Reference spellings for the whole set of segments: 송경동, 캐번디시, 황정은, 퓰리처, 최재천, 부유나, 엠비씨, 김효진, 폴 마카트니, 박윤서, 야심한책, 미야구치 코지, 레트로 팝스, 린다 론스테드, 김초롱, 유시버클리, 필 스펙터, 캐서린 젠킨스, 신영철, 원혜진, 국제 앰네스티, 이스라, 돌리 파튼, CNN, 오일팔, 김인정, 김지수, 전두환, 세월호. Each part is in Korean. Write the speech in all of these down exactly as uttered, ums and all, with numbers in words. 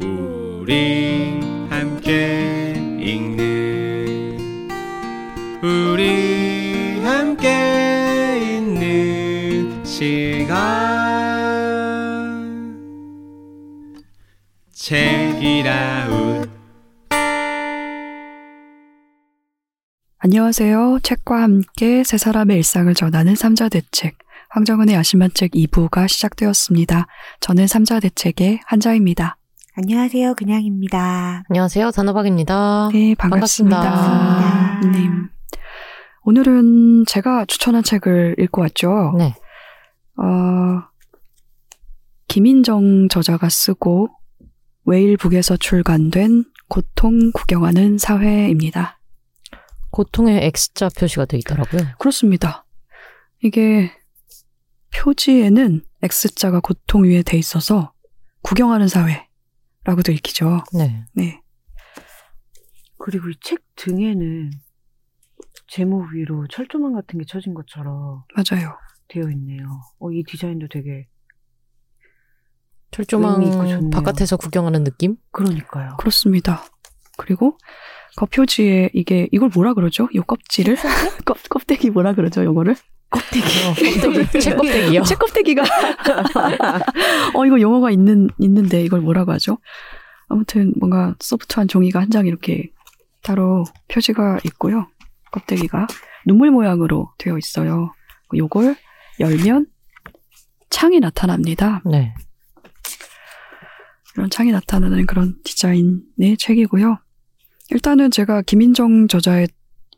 우리 함께 읽는 우리 함께 읽는 시간 책이라운. 안녕하세요. 책과 함께 세 사람의 일상을 전하는 삼자 대책. 황정은의 야심한 책 이 부가 시작되었습니다. 저는 삼자 대책의 한자입니다. 안녕하세요. 그냥입니다. 안녕하세요. 단호박입니다. 네, 반갑습니다. 반갑습니다. 네. 오늘은 제가 추천한 책을 읽고 왔죠. 네. 어, 김인정 저자가 쓰고 웨일북에서 출간된 고통 구경하는 사회입니다. 고통에 X자 표시가 되어 있더라고요. 그렇습니다. 이게 표지에는 X자가 고통 위에 돼 있어서 구경하는 사회라고도 읽히죠. 네. 네. 그리고 이 책 등에는 제목 위로 철조망 같은 게 쳐진 것처럼 맞아요. 되어 있네요. 어, 이 디자인도 되게 철조망 있고 좋네요. 바깥에서 구경하는 느낌? 그러니까요. 그렇습니다. 그리고 겉표지에 이게 이걸 뭐라 그러죠? 이 껍질을 껍, 껍데기 뭐라 그러죠? 이거를? 껍데기요. 책 껍데기요. 책 껍데기가. 어, 이거 영어가 있는, 있는데 이걸 뭐라고 하죠? 아무튼 뭔가 소프트한 종이가 한 장 이렇게 따로 표지가 있고요. 껍데기가 눈물 모양으로 되어 있어요. 요걸 열면 창이 나타납니다. 네. 이런 창이 나타나는 그런 디자인의 책이고요. 일단은 제가 김인정 저자의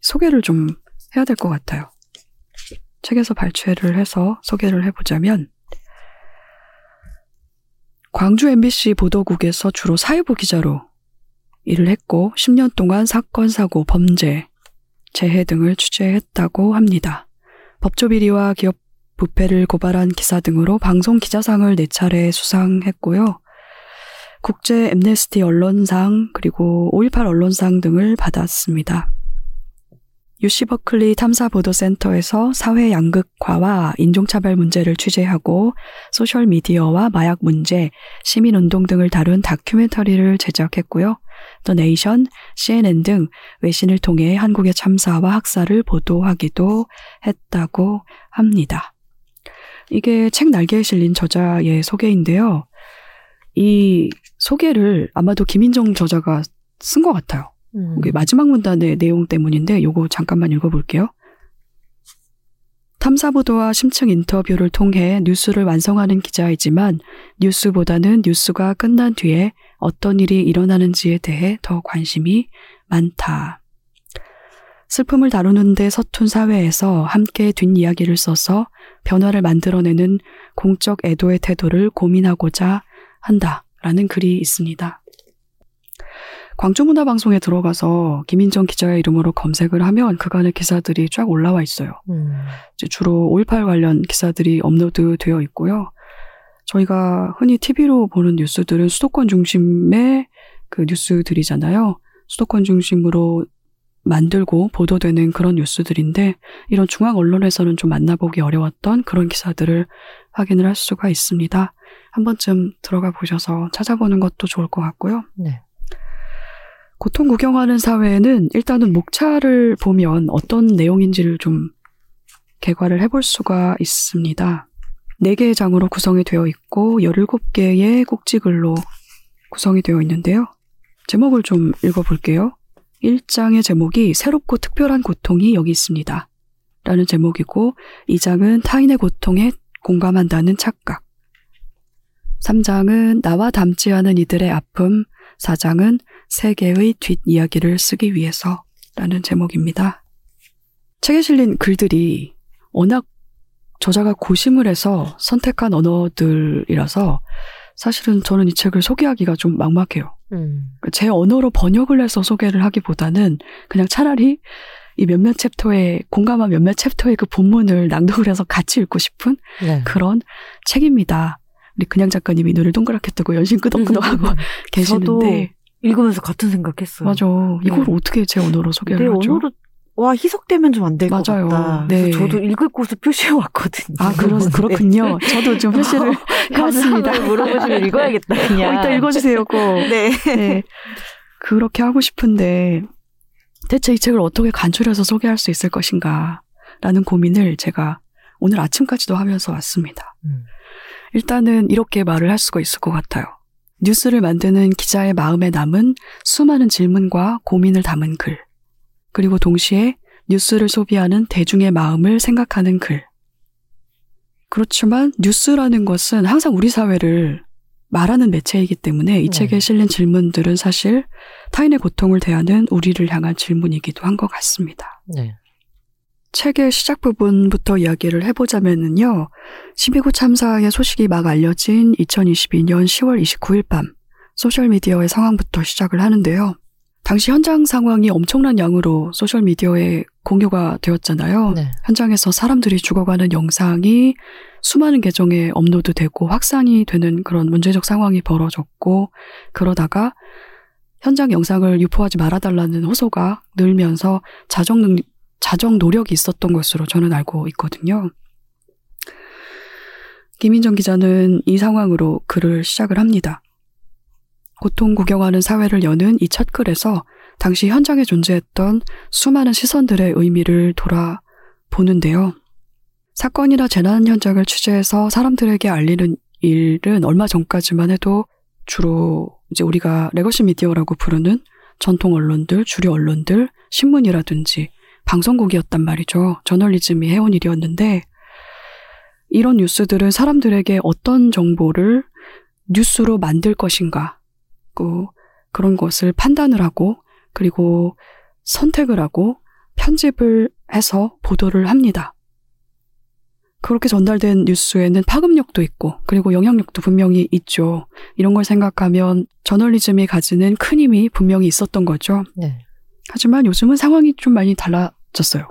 소개를 좀 해야 될 것 같아요. 책에서 발췌를 해서 소개를 해보자면 광주 엠비씨 보도국에서 주로 사회부 기자로 일을 했고 십 년 동안 사건, 사고, 범죄, 재해 등을 취재했다고 합니다. 법조 비리와 기업 부패를 고발한 기사 등으로 방송 기자상을 네 차례 수상했고요. 국제 앰네스티 언론상 그리고 오일팔 언론상 등을 받았습니다. 유시버클리 탐사보도센터에서 사회 양극화와 인종차별 문제를 취재하고 소셜미디어와 마약 문제, 시민운동 등을 다룬 다큐멘터리를 제작했고요. 더 네이션, 씨엔엔 등 외신을 통해 한국의 참사와 학살을 보도하기도 했다고 합니다. 이게 책 날개에 실린 저자의 소개인데요. 이 소개를 아마도 김인정 저자가 쓴 것 같아요. 음. 이게 마지막 문단의 내용 때문인데 요거 잠깐만 읽어볼게요. 탐사보도와 심층 인터뷰를 통해 뉴스를 완성하는 기자이지만 뉴스보다는 뉴스가 끝난 뒤에 어떤 일이 일어나는지에 대해 더 관심이 많다. 슬픔을 다루는데 서툰 사회에서 함께 뒷이야기를 써서 변화를 만들어내는 공적 애도의 태도를 고민하고자 한다라는 글이 있습니다. 광주문화방송에 들어가서 김인정 기자의 이름으로 검색을 하면 그간의 기사들이 쫙 올라와 있어요. 음. 이제 주로 오일팔 관련 기사들이 업로드 되어 있고요. 저희가 흔히 티비로 보는 뉴스들은 수도권 중심의 그 뉴스들이잖아요. 수도권 중심으로 만들고 보도되는 그런 뉴스들인데 이런 중앙 언론에서는 좀 만나보기 어려웠던 그런 기사들을 확인을 할 수가 있습니다. 한 번쯤 들어가 보셔서 찾아보는 것도 좋을 것 같고요. 네. 고통 구경하는 사회에는 일단은 목차를 보면 어떤 내용인지를 좀 개괄을 해볼 수가 있습니다. 네 개의 장으로 구성이 되어 있고 열일곱 개의 꼭지글로 구성이 되어 있는데요. 제목을 좀 읽어볼게요. 일 장의 제목이 새롭고 특별한 고통이 여기 있습니다. 라는 제목이고 이 장은 타인의 고통에 공감한다는 착각. 삼 장은 나와 닮지 않은 이들의 아픔. 사 장은 세계의 뒷이야기를 쓰기 위해서 라는 제목입니다. 책에 실린 글들이 워낙 저자가 고심을 해서 선택한 언어들이라서 사실은 저는 이 책을 소개하기가 좀 막막해요. 음. 제 언어로 번역을 해서 소개를 하기보다는 그냥 차라리 이 몇몇 챕터에 공감한 몇몇 챕터의 그 본문을 낭독을 해서 같이 읽고 싶은 네. 그런 책입니다. 우리 그냥 작가님이 눈을 동그랗게 뜨고 연신 끄덕끄덕하고 계시는데 저도 읽으면서 같은 생각했어요. 맞아. 이걸 네. 어떻게 제 언어로 소개를 내 하죠? 내 언어로 와, 희석되면 좀 안 될 것 같다. 네. 그래서 저도 읽을 곳을 표시해 왔거든요. 아, 그렇, 그렇군요. 네. 저도 좀 표시를 해왔습니다. 어, 물어보시면 읽어야겠다. 그냥. 어, 일단 읽어주세요, 꼭. 네. 네. 그렇게 하고 싶은데 대체 이 책을 어떻게 간추려서 소개할 수 있을 것인가 라는 고민을 제가 오늘 아침까지도 하면서 왔습니다. 음. 일단은 이렇게 말을 할 수가 있을 것 같아요. 뉴스를 만드는 기자의 마음에 남은 수많은 질문과 고민을 담은 글, 그리고 동시에 뉴스를 소비하는 대중의 마음을 생각하는 글. 그렇지만 뉴스라는 것은 항상 우리 사회를 말하는 매체이기 때문에 이 네. 책에 실린 질문들은 사실 타인의 고통을 대하는 우리를 향한 질문이기도 한 것 같습니다. 네. 책의 시작 부분부터 이야기를 해보자면요. 십이구 참사의 소식이 막 알려진 이천이십이년 시월 이십구일 밤 소셜미디어의 상황부터 시작을 하는데요. 당시 현장 상황이 엄청난 양으로 소셜미디어에 공유가 되었잖아요. 네. 현장에서 사람들이 죽어가는 영상이 수많은 계정에 업로드되고 확산이 되는 그런 문제적 상황이 벌어졌고, 그러다가 현장 영상을 유포하지 말아달라는 호소가 늘면서 자정 능력 자정 노력이 있었던 것으로 저는 알고 있거든요. 김인정 기자는 이 상황으로 글을 시작을 합니다. 고통 구경하는 사회를 여는 이 첫 글에서 당시 현장에 존재했던 수많은 시선들의 의미를 돌아보는데요. 사건이나 재난 현장을 취재해서 사람들에게 알리는 일은 얼마 전까지만 해도 주로 이제 우리가 레거시 미디어라고 부르는 전통 언론들, 주류 언론들, 신문이라든지 방송국이었단 말이죠. 저널리즘이 해온 일이었는데, 이런 뉴스들은 사람들에게 어떤 정보를 뉴스로 만들 것인가, 그 그런 것을 판단을 하고, 그리고 선택을 하고 편집을 해서 보도를 합니다. 그렇게 전달된 뉴스에는 파급력도 있고, 그리고 영향력도 분명히 있죠. 이런 걸 생각하면 저널리즘이 가지는 큰 힘이 분명히 있었던 거죠. 네. 하지만 요즘은 상황이 좀 많이 달라졌어요.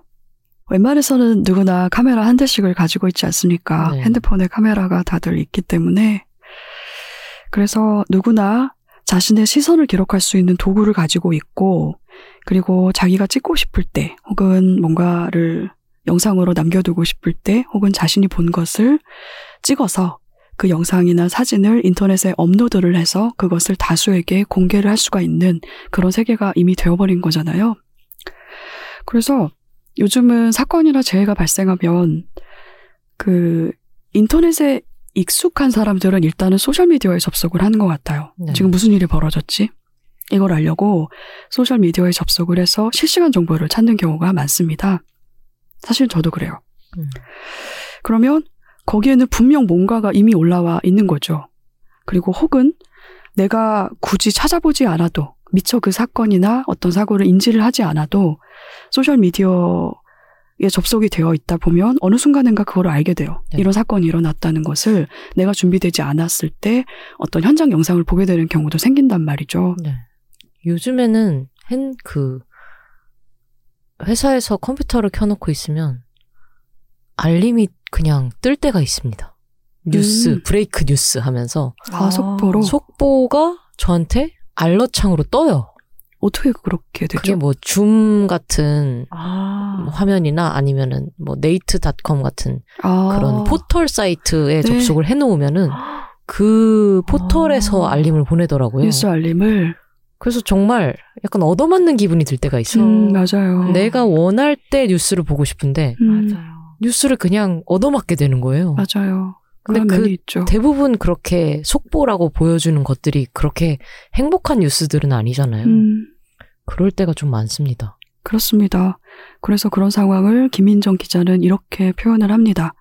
웬만해서는 누구나 카메라 한 대씩을 가지고 있지 않습니까? 네. 핸드폰에 카메라가 다들 있기 때문에. 그래서 누구나 자신의 시선을 기록할 수 있는 도구를 가지고 있고, 그리고 자기가 찍고 싶을 때, 혹은 뭔가를 영상으로 남겨두고 싶을 때, 혹은 자신이 본 것을 찍어서 그 영상이나 사진을 인터넷에 업로드를 해서 그것을 다수에게 공개를 할 수가 있는 그런 세계가 이미 되어버린 거잖아요. 그래서 요즘은 사건이나 재해가 발생하면 그 인터넷에 익숙한 사람들은 일단은 소셜미디어에 접속을 하는 것 같아요. 네. 지금 무슨 일이 벌어졌지? 이걸 알려고 소셜미디어에 접속을 해서 실시간 정보를 찾는 경우가 많습니다. 사실 저도 그래요. 음. 그러면 거기에는 분명 뭔가가 이미 올라와 있는 거죠. 그리고 혹은 내가 굳이 찾아보지 않아도, 미처 그 사건이나 어떤 사고를 인지를 하지 않아도 소셜미디어에 접속이 되어 있다 보면 어느 순간인가 그걸 알게 돼요. 네. 이런 사건이 일어났다는 것을 내가 준비되지 않았을 때 어떤 현장 영상을 보게 되는 경우도 생긴단 말이죠. 네. 요즘에는 핸, 그 회사에서 컴퓨터를 켜놓고 있으면 알림이 그냥 뜰 때가 있습니다. 뉴스, 음. 브레이크 뉴스 하면서. 아, 속보로? 속보가 저한테 알러창으로 떠요. 어떻게 그렇게 되죠? 그게 뭐 줌 같은 아. 화면이나 아니면은 뭐 네이트 닷컴 같은 아. 그런 포털 사이트에 네. 접속을 해놓으면은 그 포털에서 아. 알림을 보내더라고요. 뉴스 알림을. 그래서 정말 약간 얻어맞는 기분이 들 때가 있어요. 음, 맞아요. 내가 원할 때 뉴스를 보고 싶은데. 음. 맞아요. 뉴스를 그냥 얻어맞게 되는 거예요. 맞아요. 근데 그런 면이 있죠. 대부분 그렇게 속보라고 보여주는 것들이 그렇게 행복한 뉴스들은 아니잖아요. 음. 그럴 때가 좀 많습니다. 그렇습니다. 그래서 그런 상황을 김인정 기자는 이렇게 표현을 합니다.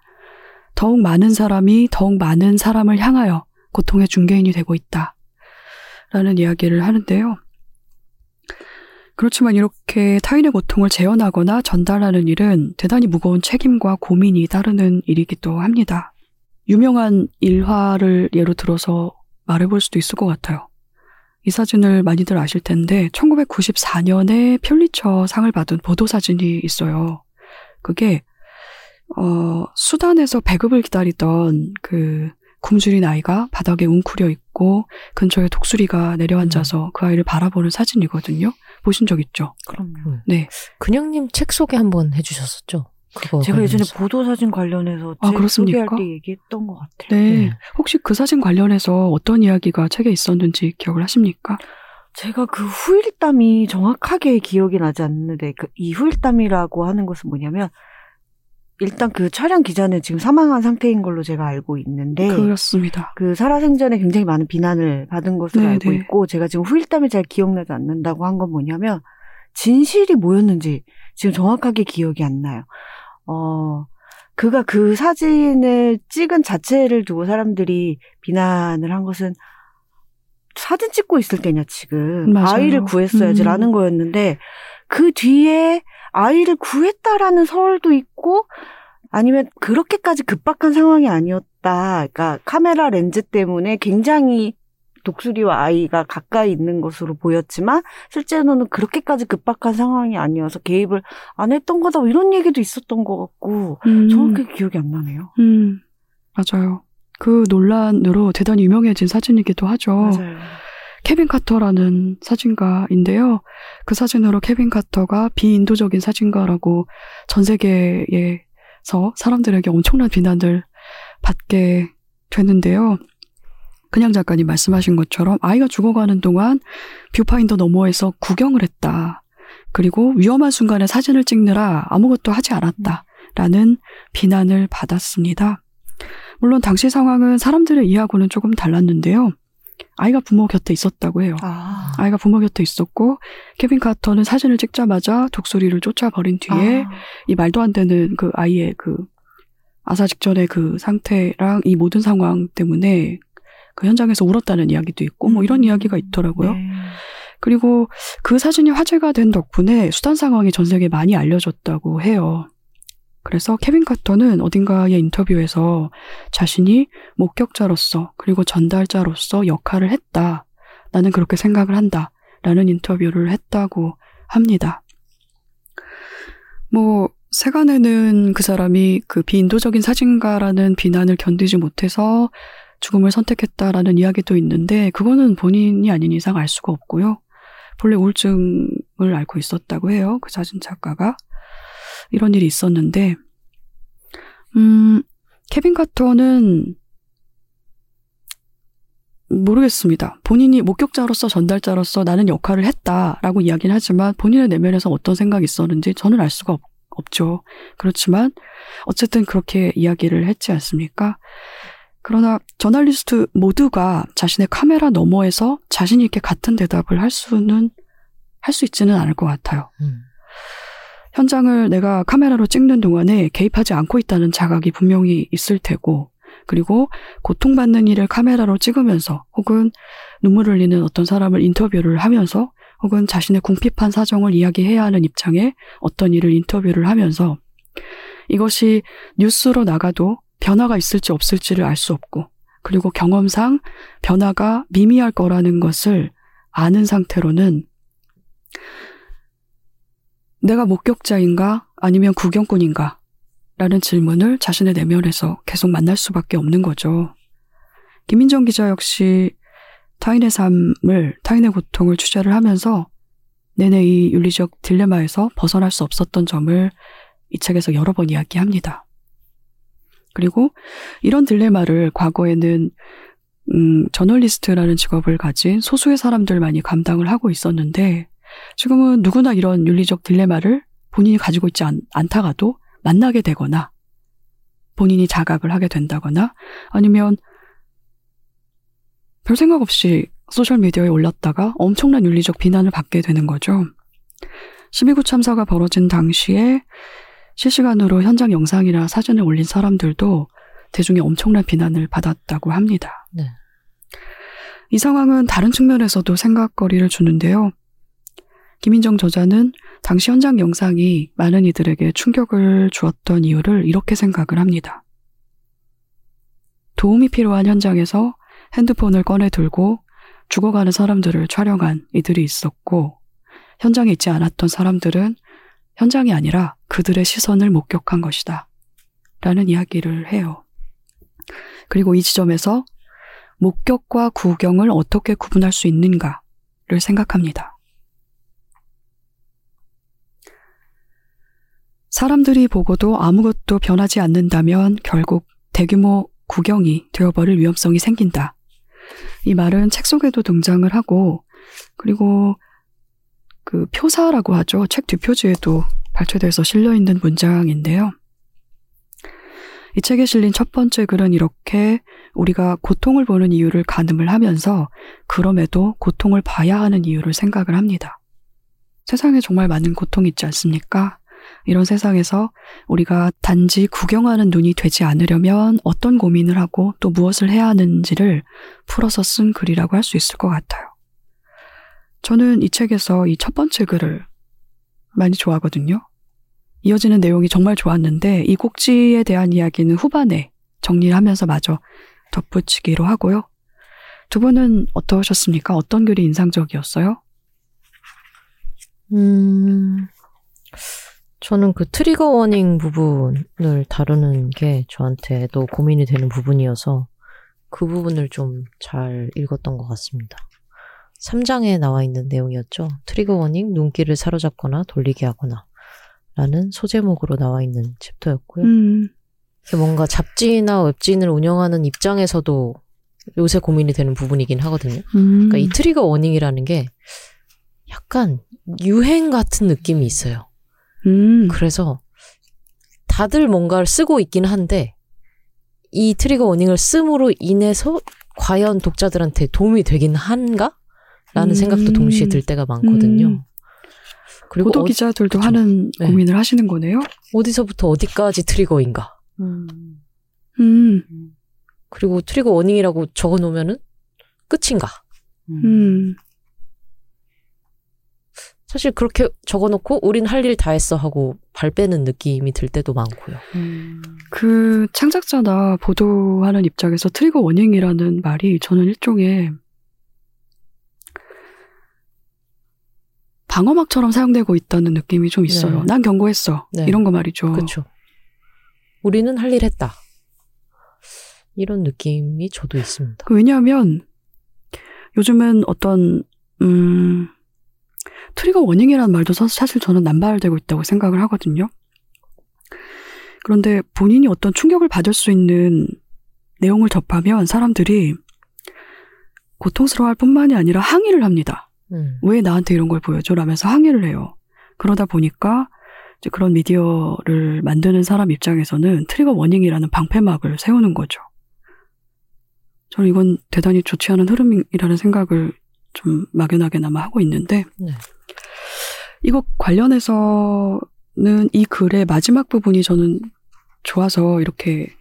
더욱 많은 사람이 더욱 많은 사람을 향하여 고통의 중개인이 되고 있다. 라는 이야기를 하는데요. 그렇지만 이렇게 타인의 고통을 재현하거나 전달하는 일은 대단히 무거운 책임과 고민이 따르는 일이기도 합니다. 유명한 일화를 예로 들어서 말해볼 수도 있을 것 같아요. 이 사진을 많이들 아실 텐데 천구백구십사년에 퓰리처 상을 받은 보도사진이 있어요. 그게 어, 수단에서 배급을 기다리던 그 굶주린 아이가 바닥에 웅크려 있고 근처에 독수리가 내려앉아서 음. 그 아이를 바라보는 사진이거든요. 보신 적 있죠? 그럼요. 네. 근영님 책 소개 한번 해주셨었죠? 그거 제가 관련해서. 예전에 보도사진 관련해서 책 아, 소개할 때 얘기했던 것 같아요. 네. 네. 혹시 그 사진 관련해서 어떤 이야기가 책에 있었는지 기억을 하십니까? 제가 그 후일담이 정확하게 기억이 나지 않는데 그 이 후일담이라고 하는 것은 뭐냐면 일단 그 촬영 기자는 지금 사망한 상태인 걸로 제가 알고 있는데 그렇습니다. 그 살아생전에 굉장히 많은 비난을 받은 것으로 네네. 알고 있고 제가 지금 후일담이 잘 기억나지 않는다고 한 건 뭐냐면 진실이 뭐였는지 지금 정확하게 기억이 안 나요. 어, 그가 그 사진을 찍은 자체를 두고 사람들이 비난을 한 것은 사진 찍고 있을 때냐 지금 맞아요. 아이를 구했어야지라는 음. 거였는데 그 뒤에 아이를 구했다라는 설도 있고 아니면 그렇게까지 급박한 상황이 아니었다. 그러니까 카메라 렌즈 때문에 굉장히 독수리와 아이가 가까이 있는 것으로 보였지만 실제로는 그렇게까지 급박한 상황이 아니어서 개입을 안 했던 거다 이런 얘기도 있었던 것 같고 음. 정확히 기억이 안 나네요. 음 맞아요. 그 논란으로 대단히 유명해진 사진이기도 하죠. 맞아요. 케빈 카터라는 사진가인데요. 그 사진으로 케빈 카터가 비인도적인 사진가라고 전 세계에서 사람들에게 엄청난 비난을 받게 됐는데요. 그냥 작가님 말씀하신 것처럼 아이가 죽어가는 동안 뷰파인더 너머에서 구경을 했다. 그리고 위험한 순간에 사진을 찍느라 아무것도 하지 않았다라는 비난을 받았습니다. 물론 당시 상황은 사람들의 이해하고는 조금 달랐는데요. 아이가 부모 곁에 있었다고 해요. 아. 아이가 부모 곁에 있었고 케빈 카터는 사진을 찍자마자 독수리를 쫓아버린 뒤에 아. 이 말도 안 되는 그 아이의 그 아사 직전의 그 상태랑 이 모든 상황 때문에 그 현장에서 울었다는 이야기도 있고 뭐 이런 이야기가 있더라고요. 네. 그리고 그 사진이 화제가 된 덕분에 수단 상황이 전 세계에 많이 알려졌다고 해요. 그래서 케빈 카터는 어딘가의 인터뷰에서 자신이 목격자로서 그리고 전달자로서 역할을 했다. 나는 그렇게 생각을 한다. 라는 인터뷰를 했다고 합니다. 뭐 세간에는 그 사람이 그 비인도적인 사진가라는 비난을 견디지 못해서 죽음을 선택했다라는 이야기도 있는데 그거는 본인이 아닌 이상 알 수가 없고요. 본래 우울증을 앓고 있었다고 해요. 그 사진 작가가. 이런 일이 있었는데 음, 케빈 카터는 모르겠습니다. 본인이 목격자로서 전달자로서 나는 역할을 했다라고 이야기는 하지만 본인의 내면에서 어떤 생각이 있었는지 저는 알 수가 없, 없죠. 그렇지만 어쨌든 그렇게 이야기를 했지 않습니까? 그러나 저널리스트 모두가 자신의 카메라 너머에서 자신 있게 같은 대답을 할 수는 할 수 있지는 않을 것 같아요. 음. 현장을 내가 카메라로 찍는 동안에 개입하지 않고 있다는 자각이 분명히 있을 테고 그리고 고통받는 일을 카메라로 찍으면서 혹은 눈물을 흘리는 어떤 사람을 인터뷰를 하면서 혹은 자신의 궁핍한 사정을 이야기해야 하는 입장에 어떤 일을 인터뷰를 하면서 이것이 뉴스로 나가도 변화가 있을지 없을지를 알 수 없고 그리고 경험상 변화가 미미할 거라는 것을 아는 상태로는 내가 목격자인가 아니면 구경꾼인가 라는 질문을 자신의 내면에서 계속 만날 수밖에 없는 거죠. 김인정 기자 역시 타인의 삶을 타인의 고통을 취재를 하면서 내내 이 윤리적 딜레마에서 벗어날 수 없었던 점을 이 책에서 여러 번 이야기합니다. 그리고 이런 딜레마를 과거에는 음, 저널리스트라는 직업을 가진 소수의 사람들만이 감당을 하고 있었는데 지금은 누구나 이런 윤리적 딜레마를 본인이 가지고 있지 않, 않다가도 만나게 되거나 본인이 자각을 하게 된다거나 아니면 별 생각 없이 소셜미디어에 올렸다가 엄청난 윤리적 비난을 받게 되는 거죠. 십이구 참사가 벌어진 당시에 실시간으로 현장 영상이나 사진을 올린 사람들도 대중의 엄청난 비난을 받았다고 합니다. 네. 이 상황은 다른 측면에서도 생각거리를 주는데요. 김인정 저자는 당시 현장 영상이 많은 이들에게 충격을 주었던 이유를 이렇게 생각을 합니다. 도움이 필요한 현장에서 핸드폰을 꺼내 들고 죽어가는 사람들을 촬영한 이들이 있었고 현장에 있지 않았던 사람들은 현장이 아니라 그들의 시선을 목격한 것이다. 라는 이야기를 해요. 그리고 이 지점에서 목격과 구경을 어떻게 구분할 수 있는가를 생각합니다. 사람들이 보고도 아무것도 변하지 않는다면 결국 대규모 구경이 되어버릴 위험성이 생긴다. 이 말은 책 속에도 등장을 하고, 그리고 그 표사라고 하죠. 책 뒷표지에도 발췌돼서 실려있는 문장인데요. 이 책에 실린 첫 번째 글은 이렇게 우리가 고통을 보는 이유를 가늠을 하면서 그럼에도 고통을 봐야 하는 이유를 생각을 합니다. 세상에 정말 많은 고통이 있지 않습니까? 이런 세상에서 우리가 단지 구경하는 눈이 되지 않으려면 어떤 고민을 하고 또 무엇을 해야 하는지를 풀어서 쓴 글이라고 할 수 있을 것 같아요. 저는 이 책에서 이 첫 번째 글을 많이 좋아하거든요. 이어지는 내용이 정말 좋았는데 이 곡지에 대한 이야기는 후반에 정리하면서 마저 덧붙이기로 하고요. 두 분은 어떠셨습니까? 어떤 글이 인상적이었어요? 음... 저는 그 트리거 워닝 부분을 다루는 게 저한테도 고민이 되는 부분이어서 그 부분을 좀 잘 읽었던 것 같습니다. 삼 장에 나와 있는 내용이었죠. 트리거 워닝, 눈길을 사로잡거나 돌리게 하거나 라는 소제목으로 나와 있는 챕터였고요. 음. 뭔가 잡지나 웹진을 운영하는 입장에서도 요새 고민이 되는 부분이긴 하거든요. 음. 그러니까 이 트리거 워닝이라는 게 약간 유행 같은 느낌이 있어요. 음. 그래서 다들 뭔가를 쓰고 있긴 한데 이 트리거 워닝을 씀으로 인해서 과연 독자들한테 도움이 되긴 한가? 라는 음. 생각도 동시에 들 때가 많거든요. 음. 그리고 보도 기자들도 어디, 하는 그렇죠. 고민을 네. 하시는 거네요? 어디서부터 어디까지 트리거인가? 음. 음. 그리고 트리거 워닝이라고 적어놓으면은 끝인가? 음. 음. 사실 그렇게 적어놓고 우린 할 일 다 했어 하고 발 빼는 느낌이 들 때도 많고요. 음. 그 창작자나 보도하는 입장에서 트리거 워닝이라는 말이 저는 일종의 방어막처럼 사용되고 있다는 느낌이 좀 있어요. 네. 난 경고했어. 네. 이런 거 말이죠. 그렇죠. 우리는 할 일 했다. 이런 느낌이 저도 있습니다. 왜냐하면 요즘은 어떤... 음. 트리거 워닝이라는 말도 사실 저는 남발되고 있다고 생각을 하거든요. 그런데 본인이 어떤 충격을 받을 수 있는 내용을 접하면 사람들이 고통스러워할 뿐만이 아니라 항의를 합니다. 음. 왜 나한테 이런 걸 보여줘? 라면서 항의를 해요. 그러다 보니까 이제 그런 미디어를 만드는 사람 입장에서는 트리거 워닝이라는 방패막을 세우는 거죠. 저는 이건 대단히 좋지 않은 흐름이라는 생각을 좀 막연하게나마 하고 있는데 네. 이거 관련해서는 이 글의 마지막 부분이 저는 좋아서 이렇게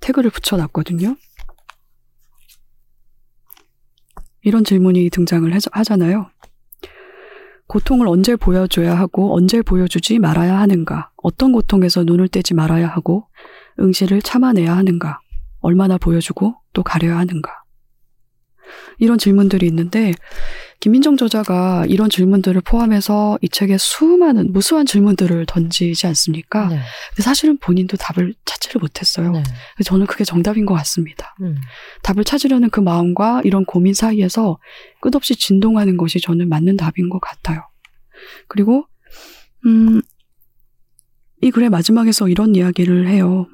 태그를 붙여놨거든요. 이런 질문이 등장을 하잖아요. 고통을 언제 보여줘야 하고 언제 보여주지 말아야 하는가? 어떤 고통에서 눈을 떼지 말아야 하고 응시를 참아내야 하는가? 얼마나 보여주고 또 가려야 하는가? 이런 질문들이 있는데 김인정 저자가 이런 질문들을 포함해서 이 책에 수많은 무수한 질문들을 던지지 않습니까? 네. 근데 사실은 본인도 답을 찾지를 못했어요. 네. 저는 그게 정답인 것 같습니다. 음. 답을 찾으려는 그 마음과 이런 고민 사이에서 끝없이 진동하는 것이 저는 맞는 답인 것 같아요. 그리고 음, 이 글의 마지막에서 이런 이야기를 해요.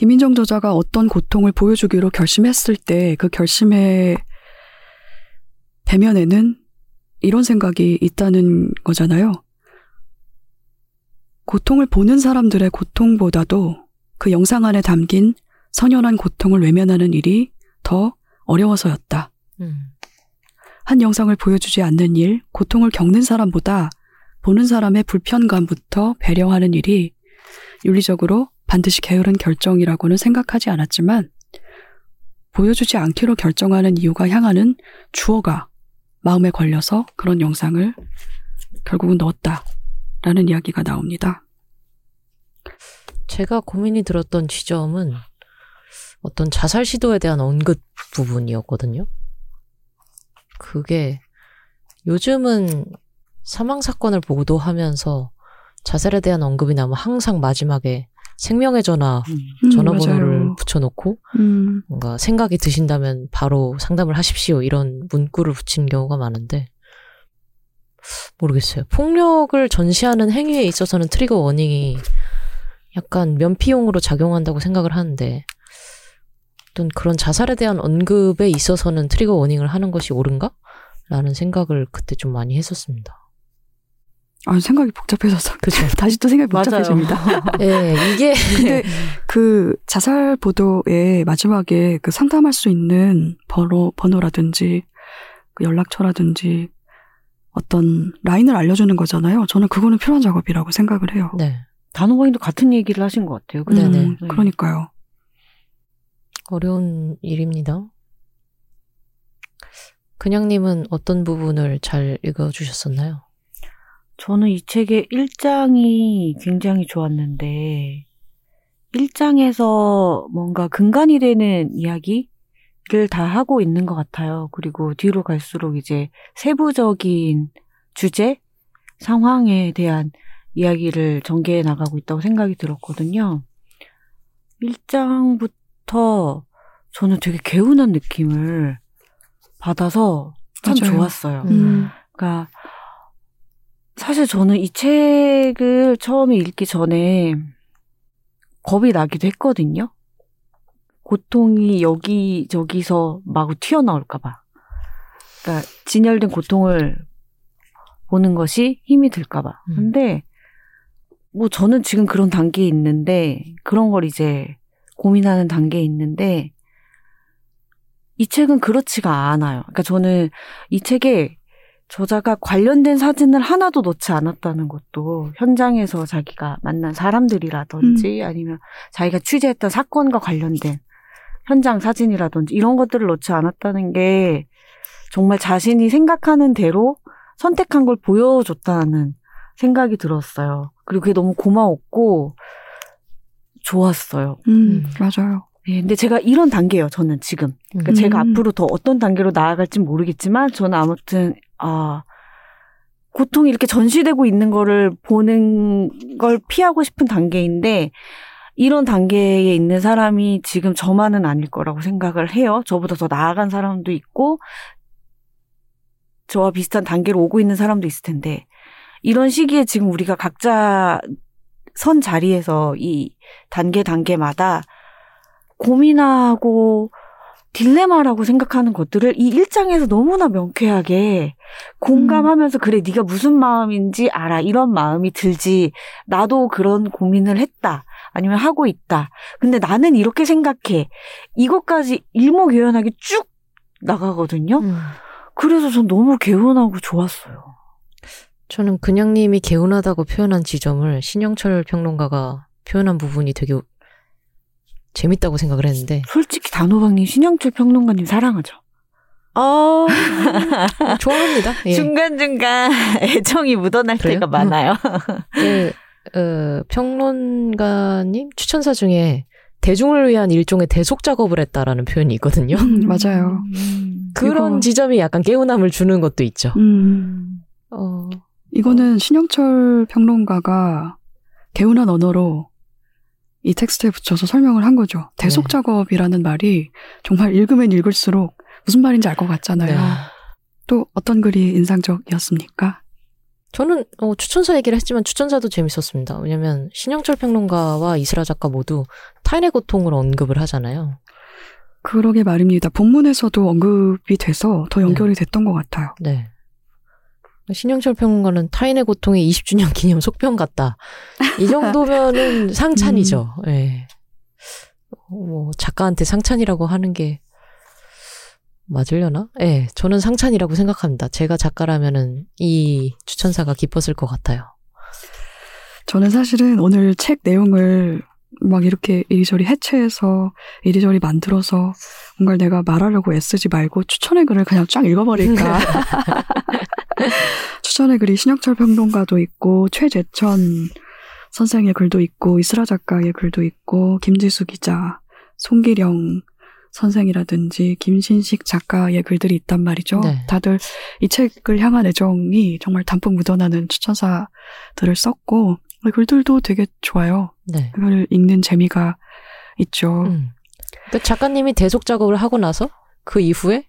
김인정 저자가 어떤 고통을 보여주기로 결심했을 때 그 결심의 배면에는 이런 생각이 있다는 거잖아요. 고통을 보는 사람들의 고통보다도 그 영상 안에 담긴 선연한 고통을 외면하는 일이 더 어려워서였다. 음. 한 영상을 보여주지 않는 일, 고통을 겪는 사람보다 보는 사람의 불편감부터 배려하는 일이 윤리적으로 반드시 게으른 결정이라고는 생각하지 않았지만 보여주지 않기로 결정하는 이유가 향하는 주어가 마음에 걸려서 그런 영상을 결국은 넣었다라는 이야기가 나옵니다. 제가 고민이 들었던 지점은 어떤 자살 시도에 대한 언급 부분이었거든요. 그게 요즘은 사망 사건을 보도하면서 자살에 대한 언급이 나면 항상 마지막에 생명의 전화 음. 전화번호를 맞아요. 붙여놓고 음. 뭔가 생각이 드신다면 바로 상담을 하십시오 이런 문구를 붙인 경우가 많은데 모르겠어요. 폭력을 전시하는 행위에 있어서는 트리거 워닝이 약간 면피용으로 작용한다고 생각을 하는데 어떤 그런 자살에 대한 언급에 있어서는 트리거 워닝을 하는 것이 옳은가? 라는 생각을 그때 좀 많이 했었습니다. 아, 생각이 복잡해져서. 그죠. 다시 또 생각이 복잡해집니다. 예, 이게. 근데 그 자살 보도의 마지막에 그 상담할 수 있는 번호, 번호라든지 그 연락처라든지 어떤 라인을 알려주는 거잖아요. 저는 그거는 필요한 작업이라고 생각을 해요. 네. 단호박님도 같은 얘기를 하신 것 같아요. 음, 네네. 그러니까요. 어려운 일입니다. 근양님은 어떤 부분을 잘 읽어주셨었나요? 저는 이 책의 일 장이 굉장히 좋았는데 일 장에서 뭔가 근간이 되는 이야기를 다 하고 있는 것 같아요. 그리고 뒤로 갈수록 이제 세부적인 주제, 상황에 대한 이야기를 전개해 나가고 있다고 생각이 들었거든요. 일 장부터 저는 되게 개운한 느낌을 받아서 참 맞아요. 좋았어요. 음. 그러니까 사실 저는 이 책을 처음에 읽기 전에 겁이 나기도 했거든요. 고통이 여기저기서 마구 튀어나올까 봐. 그러니까 진열된 고통을 보는 것이 힘이 들까 봐. 음. 근데 뭐 저는 지금 그런 단계에 있는데 그런 걸 이제 고민하는 단계에 있는데 이 책은 그렇지가 않아요. 그러니까 저는 이 책에 저자가 관련된 사진을 하나도 넣지 않았다는 것도 현장에서 자기가 만난 사람들이라든지 음. 아니면 자기가 취재했던 사건과 관련된 현장 사진이라든지 이런 것들을 넣지 않았다는 게 정말 자신이 생각하는 대로 선택한 걸 보여줬다는 생각이 들었어요. 그리고 그게 너무 고마웠고 좋았어요. 음, 맞아요. 네, 근데 제가 이런 단계예요, 저는 지금. 그러니까 음. 제가 앞으로 더 어떤 단계로 나아갈지 모르겠지만 저는 아무튼 아, 고통이 이렇게 전시되고 있는 거를 보는 걸 피하고 싶은 단계인데 이런 단계에 있는 사람이 지금 저만은 아닐 거라고 생각을 해요. 저보다 더 나아간 사람도 있고 저와 비슷한 단계로 오고 있는 사람도 있을 텐데 이런 시기에 지금 우리가 각자 선 자리에서 이 단계 단계마다 고민하고 딜레마라고 생각하는 것들을 이 일장에서 너무나 명쾌하게 공감하면서 음. 그래 네가 무슨 마음인지 알아 이런 마음이 들지 나도 그런 고민을 했다 아니면 하고 있다 근데 나는 이렇게 생각해 이것까지 일목요연하게 쭉 나가거든요. 음. 그래서 전 너무 개운하고 좋았어요. 저는 근양님이 개운하다고 표현한 지점을 신영철 평론가가 표현한 부분이 되게 재밌다고 생각을 했는데 솔직히 단호박님 신영철 평론가님 사랑하죠. 어... 좋아합니다. 예. 중간중간 애정이 묻어날 그래요? 때가 많아요. 그, 어, 평론가님 추천사 중에 대중을 위한 일종의 대속작업을 했다라는 표현이 있거든요. 음, 맞아요. 음, 그런 이거... 지점이 약간 개운함을 주는 것도 있죠. 음, 어, 이거는 어... 신영철 평론가가 개운한 언어로 이 텍스트에 붙여서 설명을 한 거죠. 대속 작업이라는 네. 말이 정말 읽으면 읽을수록 무슨 말인지 알 것 같잖아요. 네. 또 어떤 글이 인상적이었습니까? 저는 어, 추천사 얘기를 했지만 추천사도 재밌었습니다. 왜냐하면 신영철 평론가와 이스라 작가 모두 타인의 고통을 언급을 하잖아요. 그러게 말입니다. 본문에서도 언급이 돼서 더 연결이 네. 됐던 것 같아요. 네. 신영철 평론가는 타인의 고통의 이십 주년 기념 속편 같다. 이 정도면은 상찬이죠. 음. 예. 뭐, 작가한테 상찬이라고 하는 게 맞으려나? 예, 저는 상찬이라고 생각합니다. 제가 작가라면은 이 추천사가 기뻤을 것 같아요. 저는 사실은 오늘 책 내용을 막 이렇게 이리저리 해체해서 이리저리 만들어서 뭔가 내가 말하려고 애쓰지 말고 추천의 글을 그냥 쫙 읽어버릴까. 추천의 글이 신혁철 평론가도 있고 최재천 선생의 글도 있고 이스라 작가의 글도 있고 김지수 기자, 송기령 선생이라든지 김신식 작가의 글들이 있단 말이죠. 네. 다들 이 책을 향한 애정이 정말 담뿍 묻어나는 추천사들을 썼고 글들도 되게 좋아요. 네. 그걸 읽는 재미가 있죠. 음. 그러니까 작가님이 대속 작업을 하고 나서 그 이후에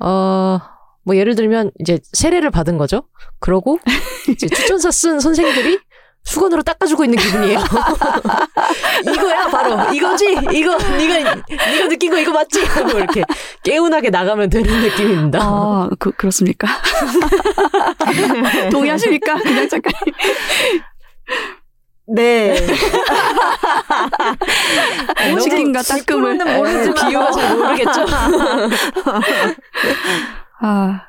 어, 뭐 예를 들면 이제 세례를 받은 거죠. 그러고 이제 추천사 쓴 선생들이 수건으로 닦아주고 있는 기분이에요. 이거야 바로 이거지. 이거 네가 네가 느낀 거 이거 맞지? 하고 이렇게 개운하게 나가면 되는 느낌입니다. 아, 그, 그렇습니까? 동의하십니까? 그냥 잠깐. 네. 오식인가 따끔을 비유가 잘 모르겠죠. 아,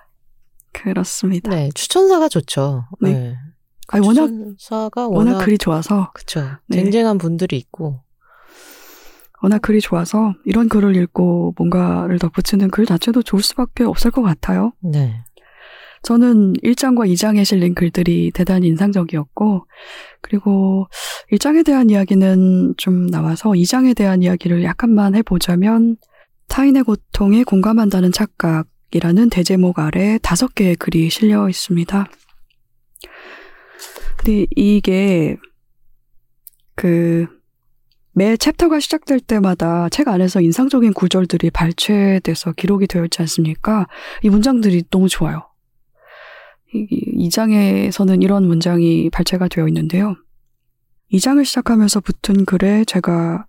그렇습니다. 네, 추천사가 좋죠. 네. 네. 그 아니, 워낙, 추천사가 워낙 워낙 글이 좋아서. 그렇죠. 네. 쟁쟁한 분들이 있고. 워낙 글이 좋아서 이런 글을 읽고 뭔가를 덧붙이는 글 자체도 좋을 수밖에 없을 것 같아요. 네. 저는 일 장과 이 장에 실린 글들이 대단히 인상적이었고, 그리고 일 장에 대한 이야기는 좀 나와서 이 장에 대한 이야기를 약간만 해보자면, 타인의 고통에 공감한다는 착각이라는 대제목 아래 다섯 개의 글이 실려 있습니다. 근데 이게 그 매 챕터가 시작될 때마다 책 안에서 인상적인 구절들이 발췌돼서 기록이 되어 있지 않습니까? 이 문장들이 너무 좋아요. 이 장에서는 이런 문장이 발췌가 되어 있는데요. 이 장을 시작하면서 붙은 글에 제가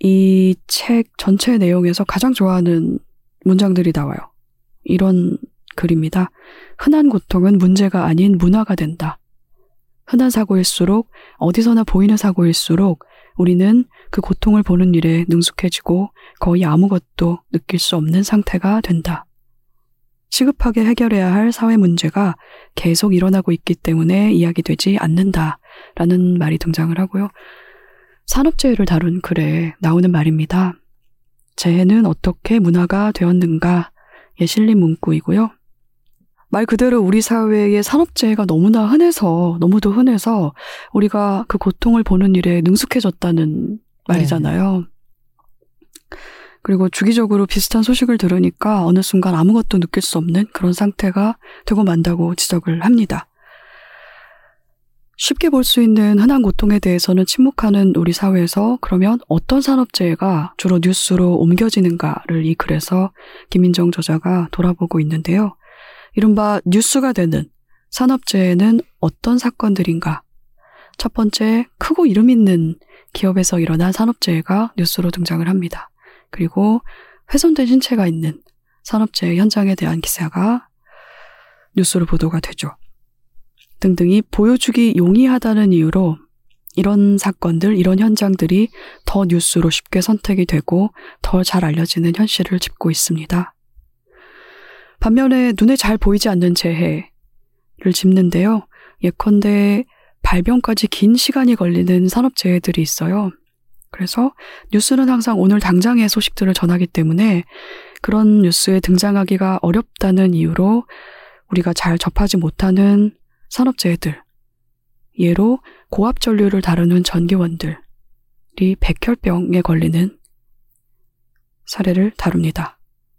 이 책 전체 내용에서 가장 좋아하는 문장들이 나와요. 이런 글입니다. 흔한 고통은 문제가 아닌 문화가 된다. 흔한 사고일수록, 어디서나 보이는 사고일수록 우리는 그 고통을 보는 일에 능숙해지고 거의 아무것도 느낄 수 없는 상태가 된다. 시급하게 해결해야 할 사회 문제가 계속 일어나고 있기 때문에 이야기되지 않는다라는 말이 등장을 하고요. 산업재해를 다룬 글에 나오는 말입니다. 재해는 어떻게 문화가 되었는가에 실린 문구이고요. 말 그대로 우리 사회의 산업재해가 너무나 흔해서, 너무도 흔해서 우리가 그 고통을 보는 일에 능숙해졌다는 말이잖아요. 네. 그리고 주기적으로 비슷한 소식을 들으니까 어느 순간 아무것도 느낄 수 없는 그런 상태가 되고 만다고 지적을 합니다. 쉽게 볼 수 있는 흔한 고통에 대해서는 침묵하는 우리 사회에서 그러면 어떤 산업재해가 주로 뉴스로 옮겨지는가를 이 글에서 김인정 저자가 돌아보고 있는데요. 이른바 뉴스가 되는 산업재해는 어떤 사건들인가? 첫 번째, 크고 이름 있는 기업에서 일어난 산업재해가 뉴스로 등장을 합니다. 그리고 훼손된 신체가 있는 산업재해 현장에 대한 기사가 뉴스로 보도가 되죠. 등등이 보여주기 용이하다는 이유로 이런 사건들, 이런 현장들이 더 뉴스로 쉽게 선택이 되고 더 잘 알려지는 현실을 짚고 있습니다. 반면에 눈에 잘 보이지 않는 재해를 짚는데요. 예컨대 발병까지 긴 시간이 걸리는 산업재해들이 있어요. 그래서 뉴스는 항상 오늘 당장의 소식들을 전하기 때문에 그런 뉴스에 등장하기가 어렵다는 이유로 우리가 잘 접하지 못하는 산업재해들, 예로 고압전류를 다루는 전기원들이 백혈병에 걸리는 사례를 다룹니다.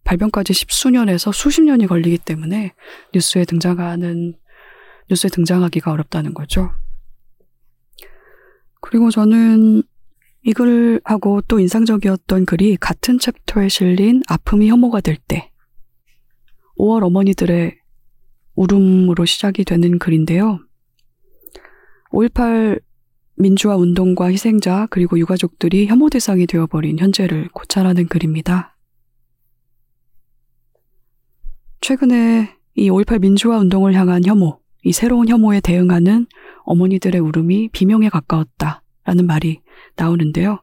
발병까지 십수년에서 수십년이 걸리기 때문에 뉴스에 등장하는, 뉴스에 등장하기가 어렵다는 거죠. 그리고 저는 이 글하고 또 인상적이었던 글이 같은 챕터에 실린 아픔이 혐오가 될 때, 오월 어머니들의 울음으로 시작이 되는 글인데요. 오일팔 민주화 운동과 희생자 그리고 유가족들이 혐오 대상이 되어버린 현재를 고찰하는 글입니다. 최근에 이 오일팔 민주화 운동을 향한 혐오, 이 새로운 혐오에 대응하는 어머니들의 울음이 비명에 가까웠다. 라는 말이 나오는데요.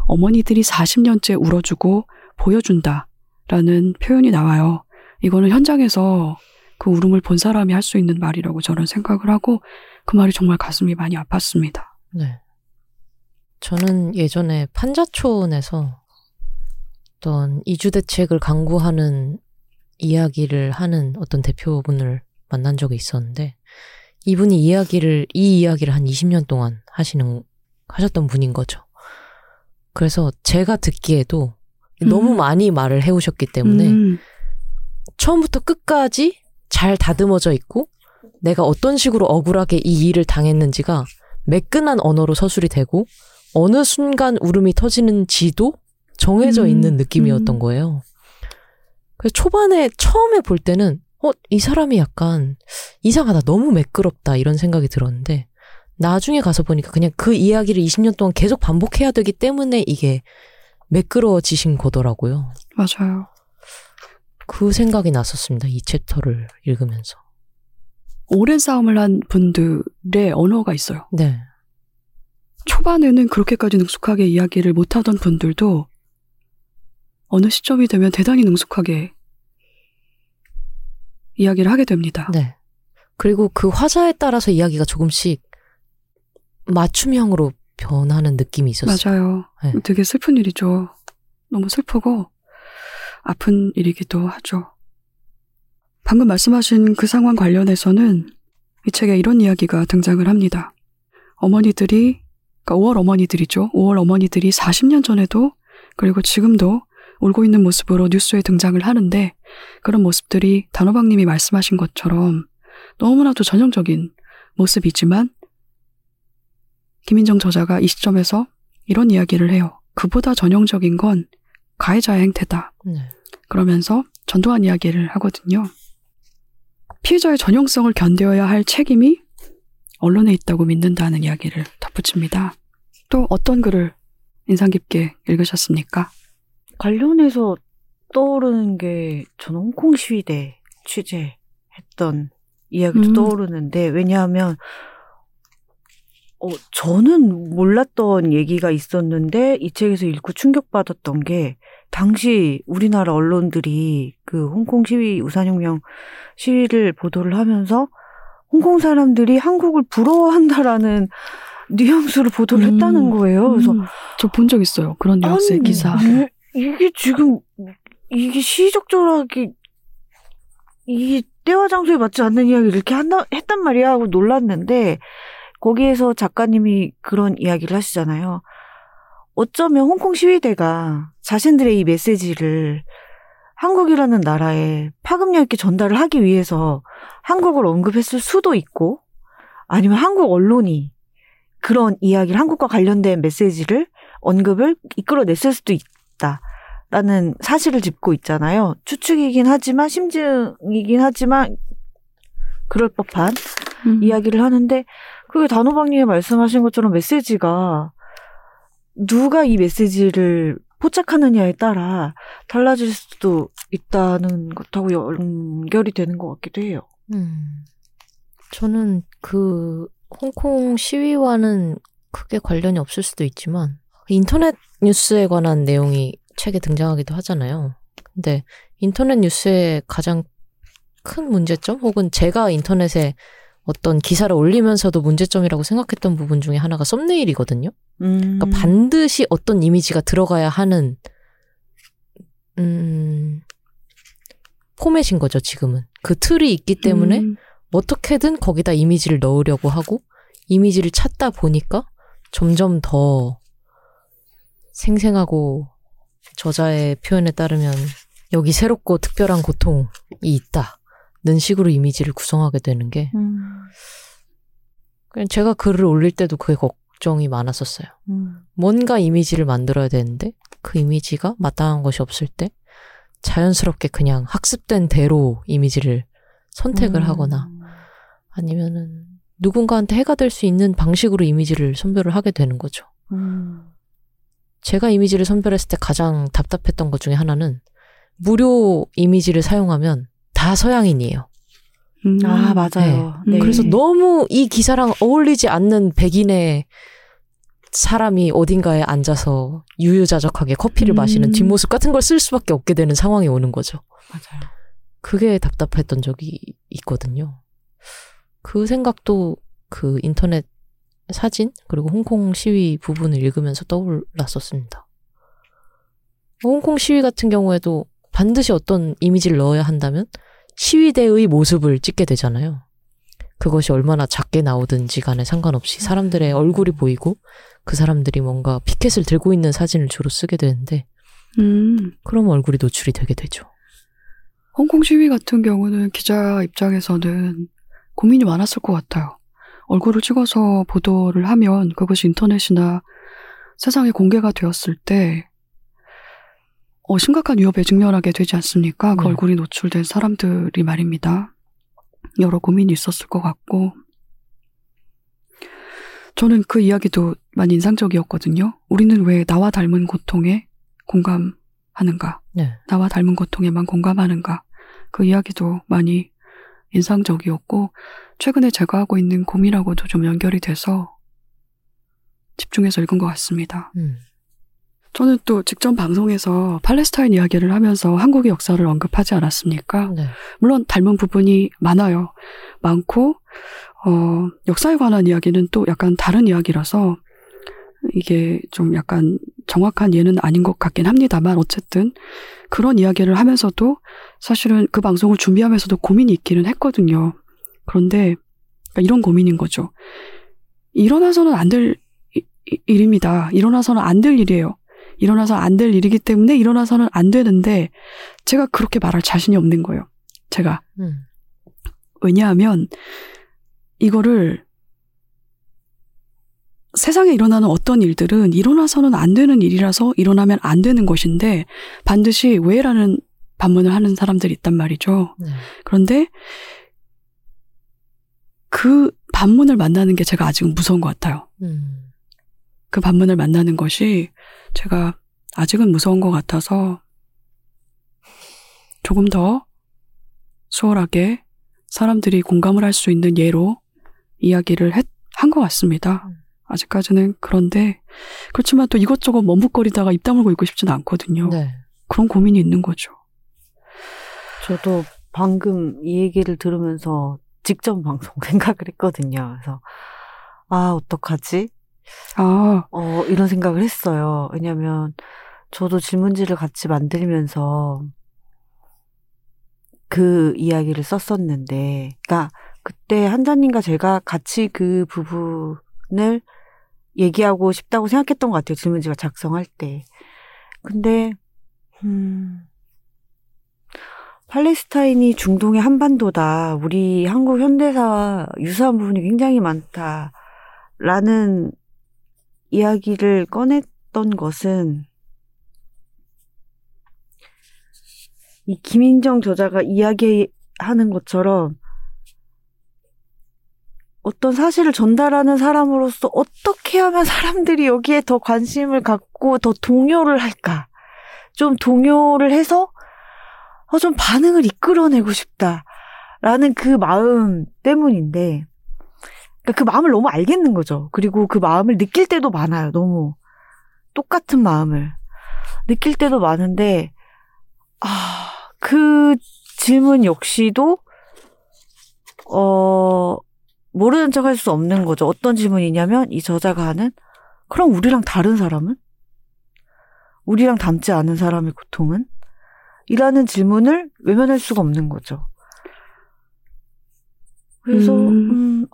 어머니들이 사십년째 울어주고 보여준다 라는 표현이 나와요. 이거는 현장에서 그 울음을 본 사람이 할 수 있는 말이라고 저는 생각을 하고 그 말이 정말 가슴이 많이 아팠습니다. 네. 저는 예전에 판자촌에서 어떤 이주대책을 강구하는 이야기를 하는 어떤 대표분을 만난 적이 있었는데 이분이 이야기를, 이 이야기를 한 이십년 동안 하시는, 하셨던 분인 거죠. 그래서 제가 듣기에도 음. 너무 많이 말을 해오셨기 때문에 음. 처음부터 끝까지 잘 다듬어져 있고 내가 어떤 식으로 억울하게 이 일을 당했는지가 매끈한 언어로 서술이 되고 어느 순간 울음이 터지는지도 정해져 있는 음. 느낌이었던 거예요. 그래서 초반에 처음에 볼 때는 어, 이 사람이 약간 이상하다, 너무 매끄럽다 이런 생각이 들었는데 나중에 가서 보니까 그냥 그 이야기를 이십 년 동안 계속 반복해야 되기 때문에 이게 매끄러워지신 거더라고요. 맞아요. 그 생각이 났었습니다. 이 챕터를 읽으면서. 오랜 싸움을 한 분들의 언어가 있어요. 네. 초반에는 그렇게까지 능숙하게 이야기를 못하던 분들도 어느 시점이 되면 대단히 능숙하게 이야기를 하게 됩니다. 네. 그리고 그 화자에 따라서 이야기가 조금씩 맞춤형으로 변하는 느낌이 있었어요. 맞아요. 네. 되게 슬픈 일이죠. 너무 슬프고 아픈 일이기도 하죠. 방금 말씀하신 그 상황 관련해서는 이 책에 이런 이야기가 등장을 합니다. 어머니들이, 그러니까 오월 어머니들이죠. 오월 어머니들이 사십 년 전에도 그리고 지금도 울고 있는 모습으로 뉴스에 등장을 하는데 그런 모습들이 단호박님이 말씀하신 것처럼 너무나도 전형적인 모습이지만 김인정 저자가 이 시점에서 이런 이야기를 해요. 그보다 전형적인 건 가해자의 행태다. 네. 그러면서 전두환 이야기를 하거든요. 피해자의 전형성을 견뎌야 할 책임이 언론에 있다고 믿는다는 이야기를 덧붙입니다. 또 어떤 글을 인상 깊게 읽으셨습니까? 관련해서 떠오르는 게 저는 홍콩 시위 때 취재했던 이야기도 음. 떠오르는데 왜냐하면 어, 저는 몰랐던 얘기가 있었는데 이 책에서 읽고 충격받았던 게 당시 우리나라 언론들이 그 홍콩 시위, 우산혁명 시위를 보도를 하면서 홍콩 사람들이 한국을 부러워한다라는 뉘앙스로 보도를 음, 했다는 거예요. 그래서 음, 저 본 적 있어요. 그런 뉘앙스의 기사. 이, 이게 지금 이게 시의적 절하기 이게 때와 장소에 맞지 않는 이야기를 이렇게 한다, 했단 말이야 하고 놀랐는데 거기에서 작가님이 그런 이야기를 하시잖아요. 어쩌면 홍콩 시위대가 자신들의 이 메시지를 한국이라는 나라에 파급력 있게 전달을 하기 위해서 한국을 언급했을 수도 있고 아니면 한국 언론이 그런 이야기를 한국과 관련된 메시지를 언급을 이끌어냈을 수도 있다라는 사실을 짚고 있잖아요. 추측이긴 하지만 심증이긴 하지만 그럴 법한 음. 이야기를 하는데 그게 단호박님이 말씀하신 것처럼 메시지가 누가 이 메시지를 포착하느냐에 따라 달라질 수도 있다는 것하고 연결이 되는 것 같기도 해요. 음, 저는 그 홍콩 시위와는 크게 관련이 없을 수도 있지만 인터넷 뉴스에 관한 내용이 책에 등장하기도 하잖아요. 근데 인터넷 뉴스의 가장 큰 문제점 혹은 제가 인터넷에 어떤 기사를 올리면서도 문제점이라고 생각했던 부분 중에 하나가 썸네일이거든요. 음. 그러니까 반드시 어떤 이미지가 들어가야 하는 음, 포맷인 거죠. 지금은. 그 틀이 있기 때문에 음. 어떻게든 거기다 이미지를 넣으려고 하고 이미지를 찾다 보니까 점점 더 생생하고 저자의 표현에 따르면 여기 새롭고 특별한 고통이 있다. 는 식으로 이미지를 구성하게 되는 게 음. 그냥 제가 글을 올릴 때도 그게 걱정이 많았었어요. 음. 뭔가 이미지를 만들어야 되는데 그 이미지가 마땅한 것이 없을 때 자연스럽게 그냥 학습된 대로 이미지를 선택을 음. 하거나 아니면은 누군가한테 해가 될 수 있는 방식으로 이미지를 선별을 하게 되는 거죠. 음. 제가 이미지를 선별했을 때 가장 답답했던 것 중에 하나는 무료 이미지를 사용하면 다 서양인이에요. 음. 아, 맞아요. 네. 네. 그래서 너무 이 기사랑 어울리지 않는 백인의 사람이 어딘가에 앉아서 유유자적하게 커피를 음. 마시는 뒷모습 같은 걸 쓸 수밖에 없게 되는 상황이 오는 거죠. 맞아요. 그게 답답했던 적이 있거든요. 그 생각도 그 인터넷 사진 그리고 홍콩 시위 부분을 읽으면서 떠올랐었습니다. 홍콩 시위 같은 경우에도 반드시 어떤 이미지를 넣어야 한다면 시위대의 모습을 찍게 되잖아요. 그것이 얼마나 작게 나오든지 간에 상관없이 사람들의 얼굴이 보이고 그 사람들이 뭔가 피켓을 들고 있는 사진을 주로 쓰게 되는데 음. 그럼 얼굴이 노출이 되게 되죠. 홍콩 시위 같은 경우는 기자 입장에서는 고민이 많았을 것 같아요. 얼굴을 찍어서 보도를 하면 그것이 인터넷이나 세상에 공개가 되었을 때 어, 심각한 위협에 직면하게 되지 않습니까? 그 네. 얼굴이 노출된 사람들이 말입니다. 여러 고민이 있었을 것 같고 저는 그 이야기도 많이 인상적이었거든요. 우리는 왜 나와 닮은 고통에 공감하는가? 네. 나와 닮은 고통에만 공감하는가? 그 이야기도 많이 인상적이었고 최근에 제가 하고 있는 고민하고도 좀 연결이 돼서 집중해서 읽은 것 같습니다. 음. 저는 또 직전 방송에서 팔레스타인 이야기를 하면서 한국의 역사를 언급하지 않았습니까? 네. 물론 닮은 부분이 많아요. 많고 어, 역사에 관한 이야기는 또 약간 다른 이야기라서 이게 좀 약간 정확한 예는 아닌 것 같긴 합니다만 어쨌든 그런 이야기를 하면서도 사실은 그 방송을 준비하면서도 고민이 있기는 했거든요. 그런데 그러니까 이런 고민인 거죠. 일어나서는 안 될 일입니다. 일어나서는 안 될 일이에요. 일어나서 안 될 일이기 때문에 일어나서는 안 되는데 제가 그렇게 말할 자신이 없는 거예요. 제가. 음. 왜냐하면 이거를 세상에 일어나는 어떤 일들은 일어나서는 안 되는 일이라서 일어나면 안 되는 것인데 반드시 왜라는 반문을 하는 사람들이 있단 말이죠. 네. 그런데 그 반문을 만나는 게 제가 아직은 무서운 것 같아요. 음. 그 반문을 만나는 것이 제가 아직은 무서운 것 같아서 조금 더 수월하게 사람들이 공감을 할 수 있는 예로 이야기를 했, 한 것 같습니다. 음. 아직까지는 그런데 그렇지만 또 이것저것 머뭇거리다가 입 다물고 있고 싶진 않거든요. 네. 그런 고민이 있는 거죠. 저도 방금 이 얘기를 들으면서 직전 방송 생각을 했거든요. 그래서 아 어떡하지? 아, 어, 이런 생각을 했어요. 왜냐면 저도 질문지를 같이 만들면서 그 이야기를 썼었는데, 그러니까 그때 한자님과 제가 같이 그 부분을 얘기하고 싶다고 생각했던 것 같아요. 질문지가 작성할 때. 근데 음, 팔레스타인이 중동의 한반도다. 우리 한국 현대사와 유사한 부분이 굉장히 많다라는 이야기를 꺼냈던 것은 이 김인정 저자가 이야기하는 것처럼 어떤 사실을 전달하는 사람으로서 어떻게 하면 사람들이 여기에 더 관심을 갖고 더 동요를 할까? 좀 동요를 해서 어, 좀 반응을 이끌어내고 싶다라는 그 마음 때문인데 그 마음을 너무 알겠는 거죠. 그리고 그 마음을 느낄 때도 많아요. 너무 똑같은 마음을 느낄 때도 많은데 아, 그 질문 역시도 어 모르는 척 할 수 없는 거죠. 어떤 질문이냐면 이 저자가 하는 그럼 우리랑 다른 사람은? 우리랑 닮지 않은 사람의 고통은? 이라는 질문을 외면할 수가 없는 거죠. 그래서 음... 음,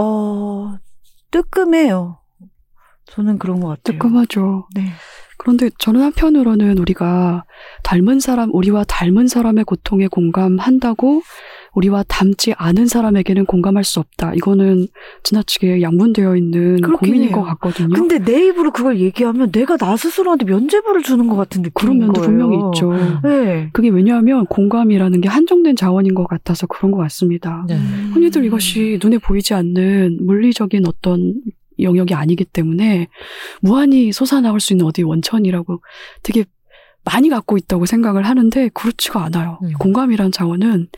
어, 뜨끔해요. 저는 그런 것 같아요. 뜨끔하죠. 네. 그런데 저는 한편으로는 우리가 닮은 사람, 우리와 닮은 사람의 고통에 공감한다고 우리와 닮지 않은 사람에게는 공감할 수 없다. 이거는 지나치게 양분되어 있는 고민인 해요. 것 같거든요. 근데 내 입으로 그걸 얘기하면 내가 나 스스로한테 면죄부를 주는 것 같은 느낌인 그런 면도 거예요. 분명히 있죠. 네. 그게 왜냐하면 공감이라는 게 한정된 자원인 것 같아서 그런 것 같습니다. 네. 흔히들 이것이 눈에 보이지 않는 물리적인 어떤 영역이 아니기 때문에 무한히 솟아나올 수 있는 어디 원천이라고 되게 많이 갖고 있다고 생각을 하는데 그렇지가 않아요. 음. 공감이란 자원은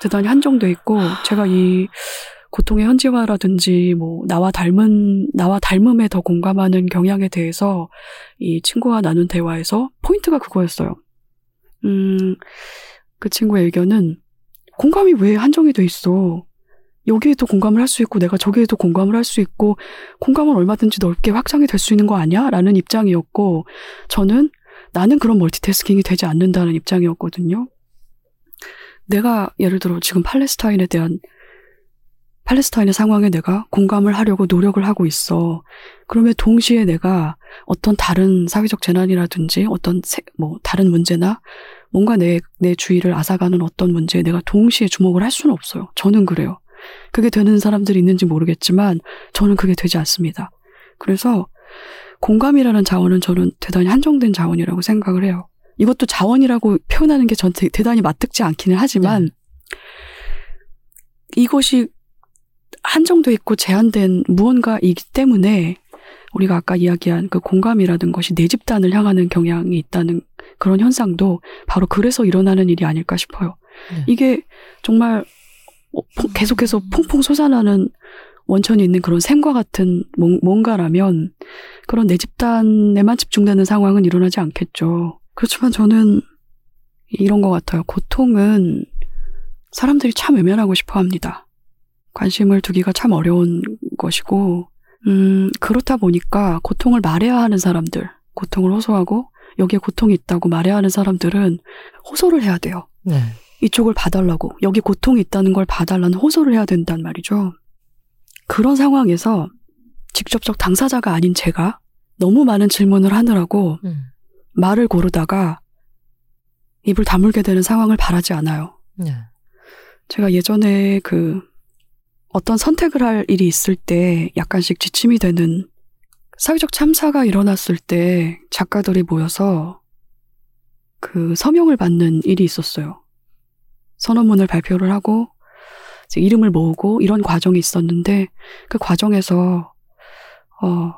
대단히 한정돼 있고 제가 이 고통의 현지화라든지 뭐 나와 닮은 나와 닮음에 더 공감하는 경향에 대해서 이 친구와 나눈 대화에서 포인트가 그거였어요. 음, 그 친구의 의견은 공감이 왜 한정이 돼 있어? 여기에도 공감을 할 수 있고 내가 저기에도 공감을 할 수 있고 공감은 얼마든지 넓게 확장이 될 수 있는 거 아니야? 라는 입장이었고 저는 나는 그런 멀티태스킹이 되지 않는다는 입장이었거든요. 내가 예를 들어 지금 팔레스타인에 대한 팔레스타인의 상황에 내가 공감을 하려고 노력을 하고 있어. 그러면 동시에 내가 어떤 다른 사회적 재난이라든지 어떤 세, 뭐 다른 문제나 뭔가 내, 내 주위를 앗아가는 어떤 문제에 내가 동시에 주목을 할 수는 없어요. 저는 그래요. 그게 되는 사람들이 있는지 모르겠지만 저는 그게 되지 않습니다. 그래서 공감이라는 자원은 저는 대단히 한정된 자원이라고 생각을 해요. 이것도 자원이라고 표현하는 게 전 대단히 맞득지 않기는 하지만 네. 이것이 한정돼 있고 제한된 무언가이기 때문에 우리가 아까 이야기한 그 공감이라는 것이 내 집단을 향하는 경향이 있다는 그런 현상도 바로 그래서 일어나는 일이 아닐까 싶어요. 네. 이게 정말 계속해서 퐁퐁 솟아나는 원천이 있는 그런 샘과 같은 뭔가라면 그런 내 집단에만 집중되는 상황은 일어나지 않겠죠. 그렇지만 저는 이런 것 같아요. 고통은 사람들이 참 외면하고 싶어 합니다. 관심을 두기가 참 어려운 것이고 음, 그렇다 보니까 고통을 말해야 하는 사람들, 고통을 호소하고 여기에 고통이 있다고 말해야 하는 사람들은 호소를 해야 돼요. 네. 이쪽을 봐달라고, 여기 고통이 있다는 걸 봐달라는 호소를 해야 된단 말이죠. 그런 상황에서 직접적 당사자가 아닌 제가 너무 많은 질문을 하느라고 음. 말을 고르다가 입을 다물게 되는 상황을 바라지 않아요. 네. 제가 예전에 그 어떤 선택을 할 일이 있을 때 약간씩 지침이 되는 사회적 참사가 일어났을 때 작가들이 모여서 그 서명을 받는 일이 있었어요. 선언문을 발표를 하고 이제 이름을 모으고 이런 과정이 있었는데 그 과정에서 어,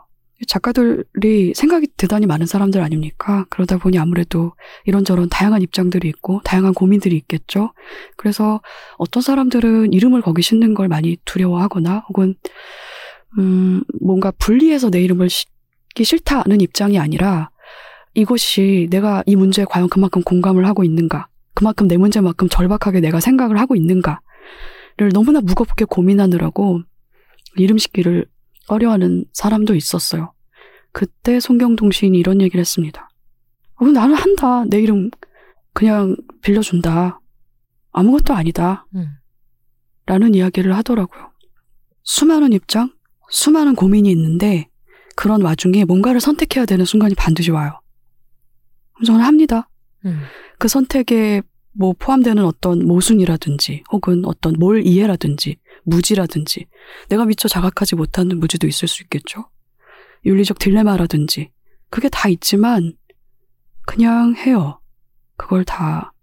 작가들이 생각이 대단히 많은 사람들 아닙니까? 그러다 보니 아무래도 이런저런 다양한 입장들이 있고 다양한 고민들이 있겠죠. 그래서 어떤 사람들은 이름을 거기 싣는 걸 많이 두려워하거나 혹은 음, 뭔가 분리해서 내 이름을 싣기 싫다는 입장이 아니라 이것이 내가 이 문제에 과연 그만큼 공감을 하고 있는가, 그만큼 내 문제만큼 절박하게 내가 생각을 하고 있는가를 너무나 무겁게 고민하느라고 이름 싣기를 어려워하는 사람도 있었어요. 그때 송경동 시인이 이런 얘기를 했습니다. 어, 나는 한다. 내 이름 그냥 빌려준다. 아무것도 아니다. 음. 라는 이야기를 하더라고요. 수많은 입장, 수많은 고민이 있는데 그런 와중에 뭔가를 선택해야 되는 순간이 반드시 와요. 저는 합니다. 음. 그 선택에 뭐 포함되는 어떤 모순이라든지 혹은 어떤 뭘 이해라든지 무지라든지 내가 미처 자각하지 못하는 무지도 있을 수 있겠죠. 윤리적 딜레마라든지 그게 다 있지만 그냥 해요. 그걸 다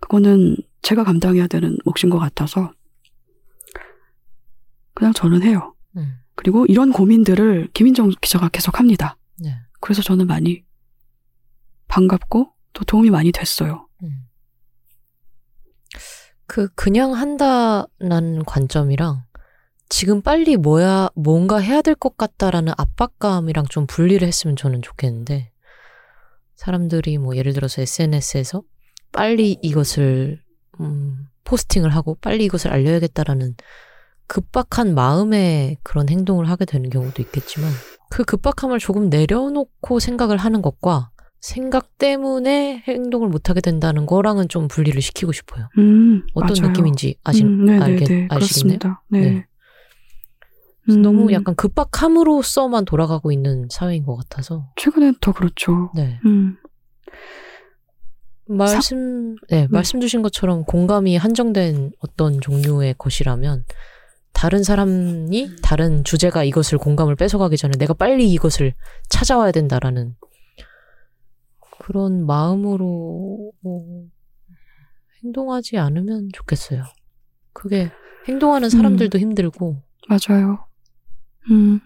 그거는 제가 감당해야 되는 몫인 것 같아서 그냥 저는 해요. 음. 그리고 이런 고민들을 김인정 기자가 계속 합니다. 네. 그래서 저는 많이 반갑고 또 도움이 많이 됐어요. 음. 그 그냥 한다라는 관점이랑 지금 빨리 뭐야 뭔가 해야 될 것 같다라는 압박감이랑 좀 분리를 했으면 저는 좋겠는데 사람들이 뭐 예를 들어서 에스엔에스에서 빨리 이것을 음, 포스팅을 하고 빨리 이것을 알려야겠다라는 급박한 마음에 그런 행동을 하게 되는 경우도 있겠지만 그 급박함을 조금 내려놓고 생각을 하는 것과 생각 때문에 행동을 못하게 된다는 거랑은 좀 분리를 시키고 싶어요. 음, 어떤 맞아요. 느낌인지 아시, 음, 네네네, 알게, 아시겠네요. 네. 네. 음, 너무 약간 급박함으로서만 돌아가고 있는 사회인 것 같아서. 최근엔 더 그렇죠. 네. 음. 말씀, 사... 네, 음. 말씀 주신 것처럼 공감이 한정된 어떤 종류의 것이라면 다른 사람이 다른 주제가 이것을 공감을 뺏어가기 전에 내가 빨리 이것을 찾아와야 된다라는 그런 마음으로 뭐 행동하지 않으면 좋겠어요. 그게 행동하는 사람들도 음, 힘들고. 맞아요. 음.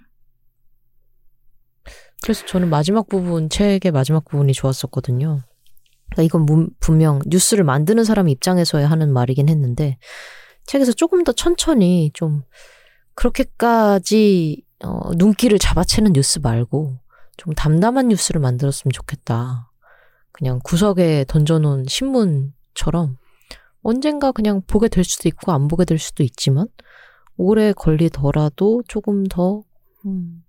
그래서 저는 마지막 부분, 책의 마지막 부분이 좋았었거든요. 그러니까 이건 문, 분명 뉴스를 만드는 사람 입장에서야 하는 말이긴 했는데 책에서 조금 더 천천히 좀 그렇게까지 어, 눈길을 잡아채는 뉴스 말고 좀 담담한 뉴스를 만들었으면 좋겠다. 그냥 구석에 던져놓은 신문처럼 언젠가 그냥 보게 될 수도 있고 안 보게 될 수도 있지만 오래 걸리더라도 조금 더 음,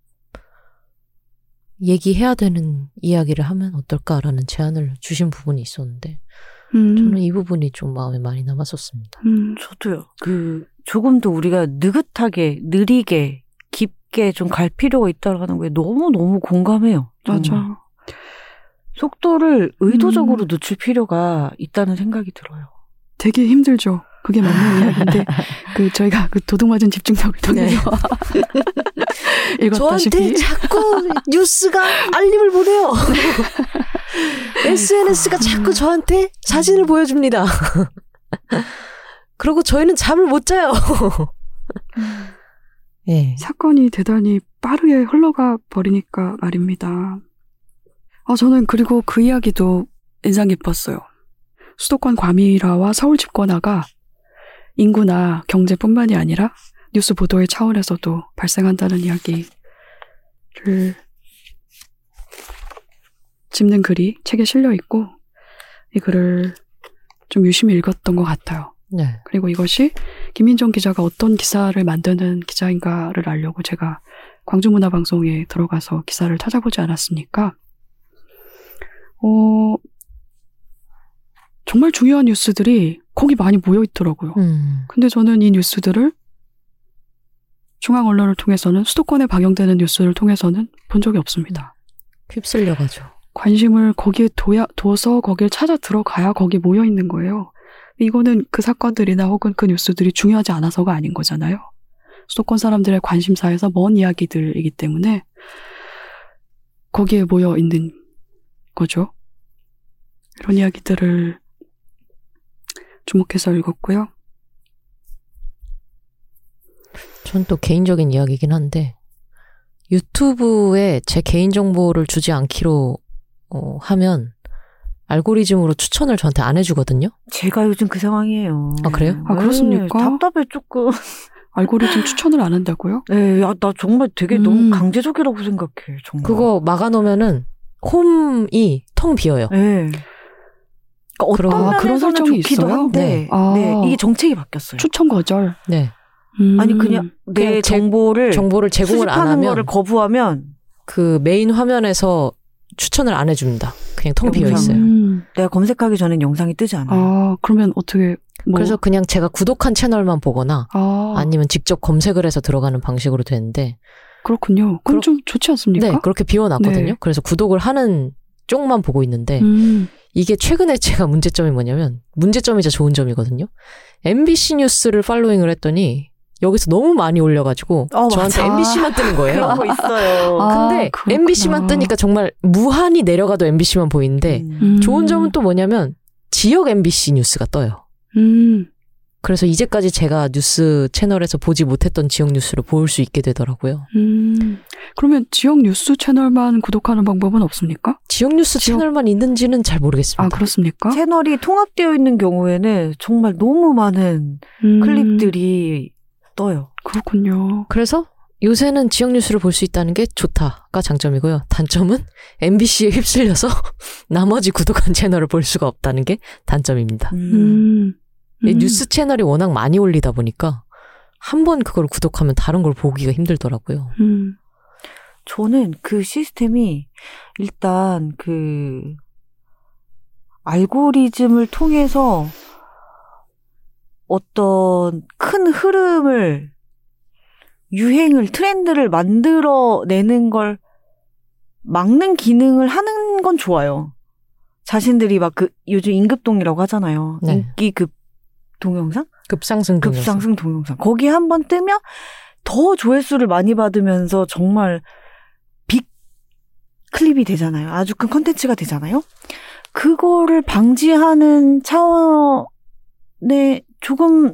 얘기해야 되는 이야기를 하면 어떨까라는 제안을 주신 부분이 있었는데 음. 저는 이 부분이 좀 마음에 많이 남았었습니다. 음, 저도요. 그 조금 더 우리가 느긋하게 느리게 깊게 좀 갈 필요가 있다라는 거에 너무너무 공감해요. 정말. 맞아. 속도를 의도적으로 음. 늦출 필요가 있다는 생각이 들어요. 되게 힘들죠. 그게 맞는 이야기인데 그 저희가 그 도둑맞은 집중력을 통해서 네. 읽었다시피 저한테 자꾸 뉴스가 알림을 보내요. 에스엔에스가 자꾸 저한테 사진을 보여줍니다. 그리고 저희는 잠을 못 자요. 네. 사건이 대단히 빠르게 흘러가 버리니까 말입니다. 아, 저는 그리고 그 이야기도 인상 깊었어요. 수도권 과밀화와 서울 집권화가 인구나 경제뿐만이 아니라 뉴스 보도의 차원에서도 발생한다는 이야기를 짚는 글이 책에 실려있고 이 글을 좀 유심히 읽었던 것 같아요. 네. 그리고 이것이 김인정 기자가 어떤 기사를 만드는 기자인가를 알려고 제가 광주문화방송에 들어가서 기사를 찾아보지 않았습니까? 어, 정말 중요한 뉴스들이 거기 많이 모여있더라고요. 음. 근데 저는 이 뉴스들을 중앙 언론을 통해서는 수도권에 방영되는 뉴스를 통해서는 본 적이 없습니다. 휩쓸려가죠. 관심을 거기에 둬야, 둬서 거길 찾아 들어가야 거기 모여있는 거예요. 이거는 그 사건들이나 혹은 그 뉴스들이 중요하지 않아서가 아닌 거잖아요. 수도권 사람들의 관심사에서 먼 이야기들이기 때문에 거기에 모여 있는 거죠. 이런 이야기들을 주목해서 읽었고요. 전 또 개인적인 이야기이긴 한데 유튜브에 제 개인 정보를 주지 않기로 어, 하면 알고리즘으로 추천을 저한테 안 해주거든요. 제가 요즘 그 상황이에요. 아 그래요? 아 그렇습니까? 답답해 조금. 알고리즘 추천을 안 한다고요? 네, 야, 나 정말 되게 음. 너무 강제적이라고 생각해. 정말. 그거 막아놓으면은 홈이 텅 비어요. 네. 그러니까 어떤 아, 그런 설정이 있어요? 한데, 네. 아. 네, 이게 정책이 바뀌었어요. 추천 거절. 네. 음. 아니 그냥 내 그냥 정보를 제, 정보를 제공을 안 하면 거를 거부하면 그 메인 화면에서 추천을 안 해줍니다. 그냥 텅 비어 있어요. 음. 내가 검색하기 전엔 영상이 뜨지 않아요. 아, 그러면 어떻게? 뭐. 그래서 그냥 제가 구독한 채널만 보거나 아. 아니면 직접 검색을 해서 들어가는 방식으로 되는데. 그렇군요. 그럼 그러, 좀 좋지 않습니까? 네, 그렇게 비워놨거든요. 네. 그래서 구독을 하는 쪽만 보고 있는데 음. 이게 최근에 제가 문제점이 뭐냐면 문제점이자 좋은 점이거든요. 엠비씨 뉴스를 팔로잉을 했더니 여기서 너무 많이 올려가지고 어, 저한테 맞아. 엠비씨만 뜨는 거예요. 그러고 있어요. 아, 근데 그렇구나. 엠비씨만 뜨니까 정말 무한히 내려가도 엠비씨만 보이는데 음. 좋은 점은 또 뭐냐면 지역 엠비씨 뉴스가 떠요. 음. 그래서 이제까지 제가 뉴스 채널에서 보지 못했던 지역 뉴스를 볼 수 있게 되더라고요. 음. 그러면 지역 뉴스 채널만 구독하는 방법은 없습니까? 지역 뉴스 지역... 채널만 있는지는 잘 모르겠습니다. 아, 그렇습니까? 채널이 통합되어 있는 경우에는 정말 너무 많은 음. 클립들이 떠요. 그렇군요. 그래서 요새는 지역 뉴스를 볼 수 있다는 게 좋다가 장점이고요. 단점은 엠비씨에 휩쓸려서 나머지 구독한 채널을 볼 수가 없다는 게 단점입니다. 음. 음. 뉴스 채널이 워낙 많이 올리다 보니까 한 번 그걸 구독하면 다른 걸 보기가 힘들더라고요. 음. 저는 그 시스템이 일단 그 알고리즘을 통해서 어떤 큰 흐름을 유행을 트렌드를 만들어내는 걸 막는 기능을 하는 건 좋아요. 자신들이 막 그 요즘 임급동이라고 하잖아요. 네. 인기급 동영상? 급상승 동영상. 급상승 동영상. 거기 한번 뜨면 더 조회수를 많이 받으면서 정말 빅 클립이 되잖아요. 아주 큰 콘텐츠가 되잖아요. 그거를 방지하는 차원의 조금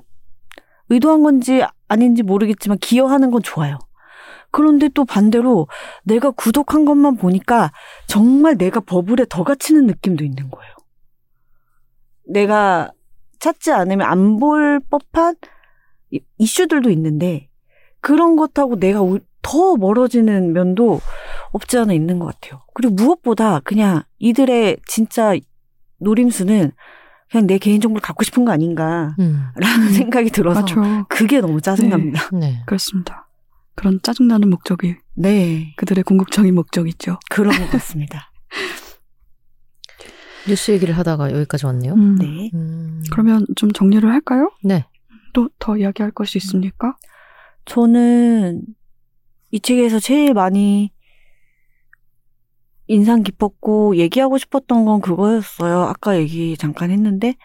의도한 건지 아닌지 모르겠지만 기여하는 건 좋아요. 그런데 또 반대로 내가 구독한 것만 보니까 정말 내가 버블에 더 갇히는 느낌도 있는 거예요. 내가 찾지 않으면 안 볼 법한 이슈들도 있는데 그런 것하고 내가 더 멀어지는 면도 없지 않아 있는 것 같아요. 그리고 무엇보다 그냥 이들의 진짜 노림수는 그냥 내 개인정보를 갖고 싶은 거 아닌가라는 음. 생각이 들어서 맞죠. 그게 너무 짜증납니다. 네. 네. 그렇습니다. 그런 짜증나는 목적이 네. 그들의 궁극적인 목적이죠. 그런 것 같습니다. 뉴스 얘기를 하다가 여기까지 왔네요. 음. 네. 음. 그러면 좀 정리를 할까요? 네. 또 더 이야기할 것이 있습니까? 저는 이 책에서 제일 많이 인상 깊었고 얘기하고 싶었던 건 그거였어요. 아까 얘기 잠깐 했는데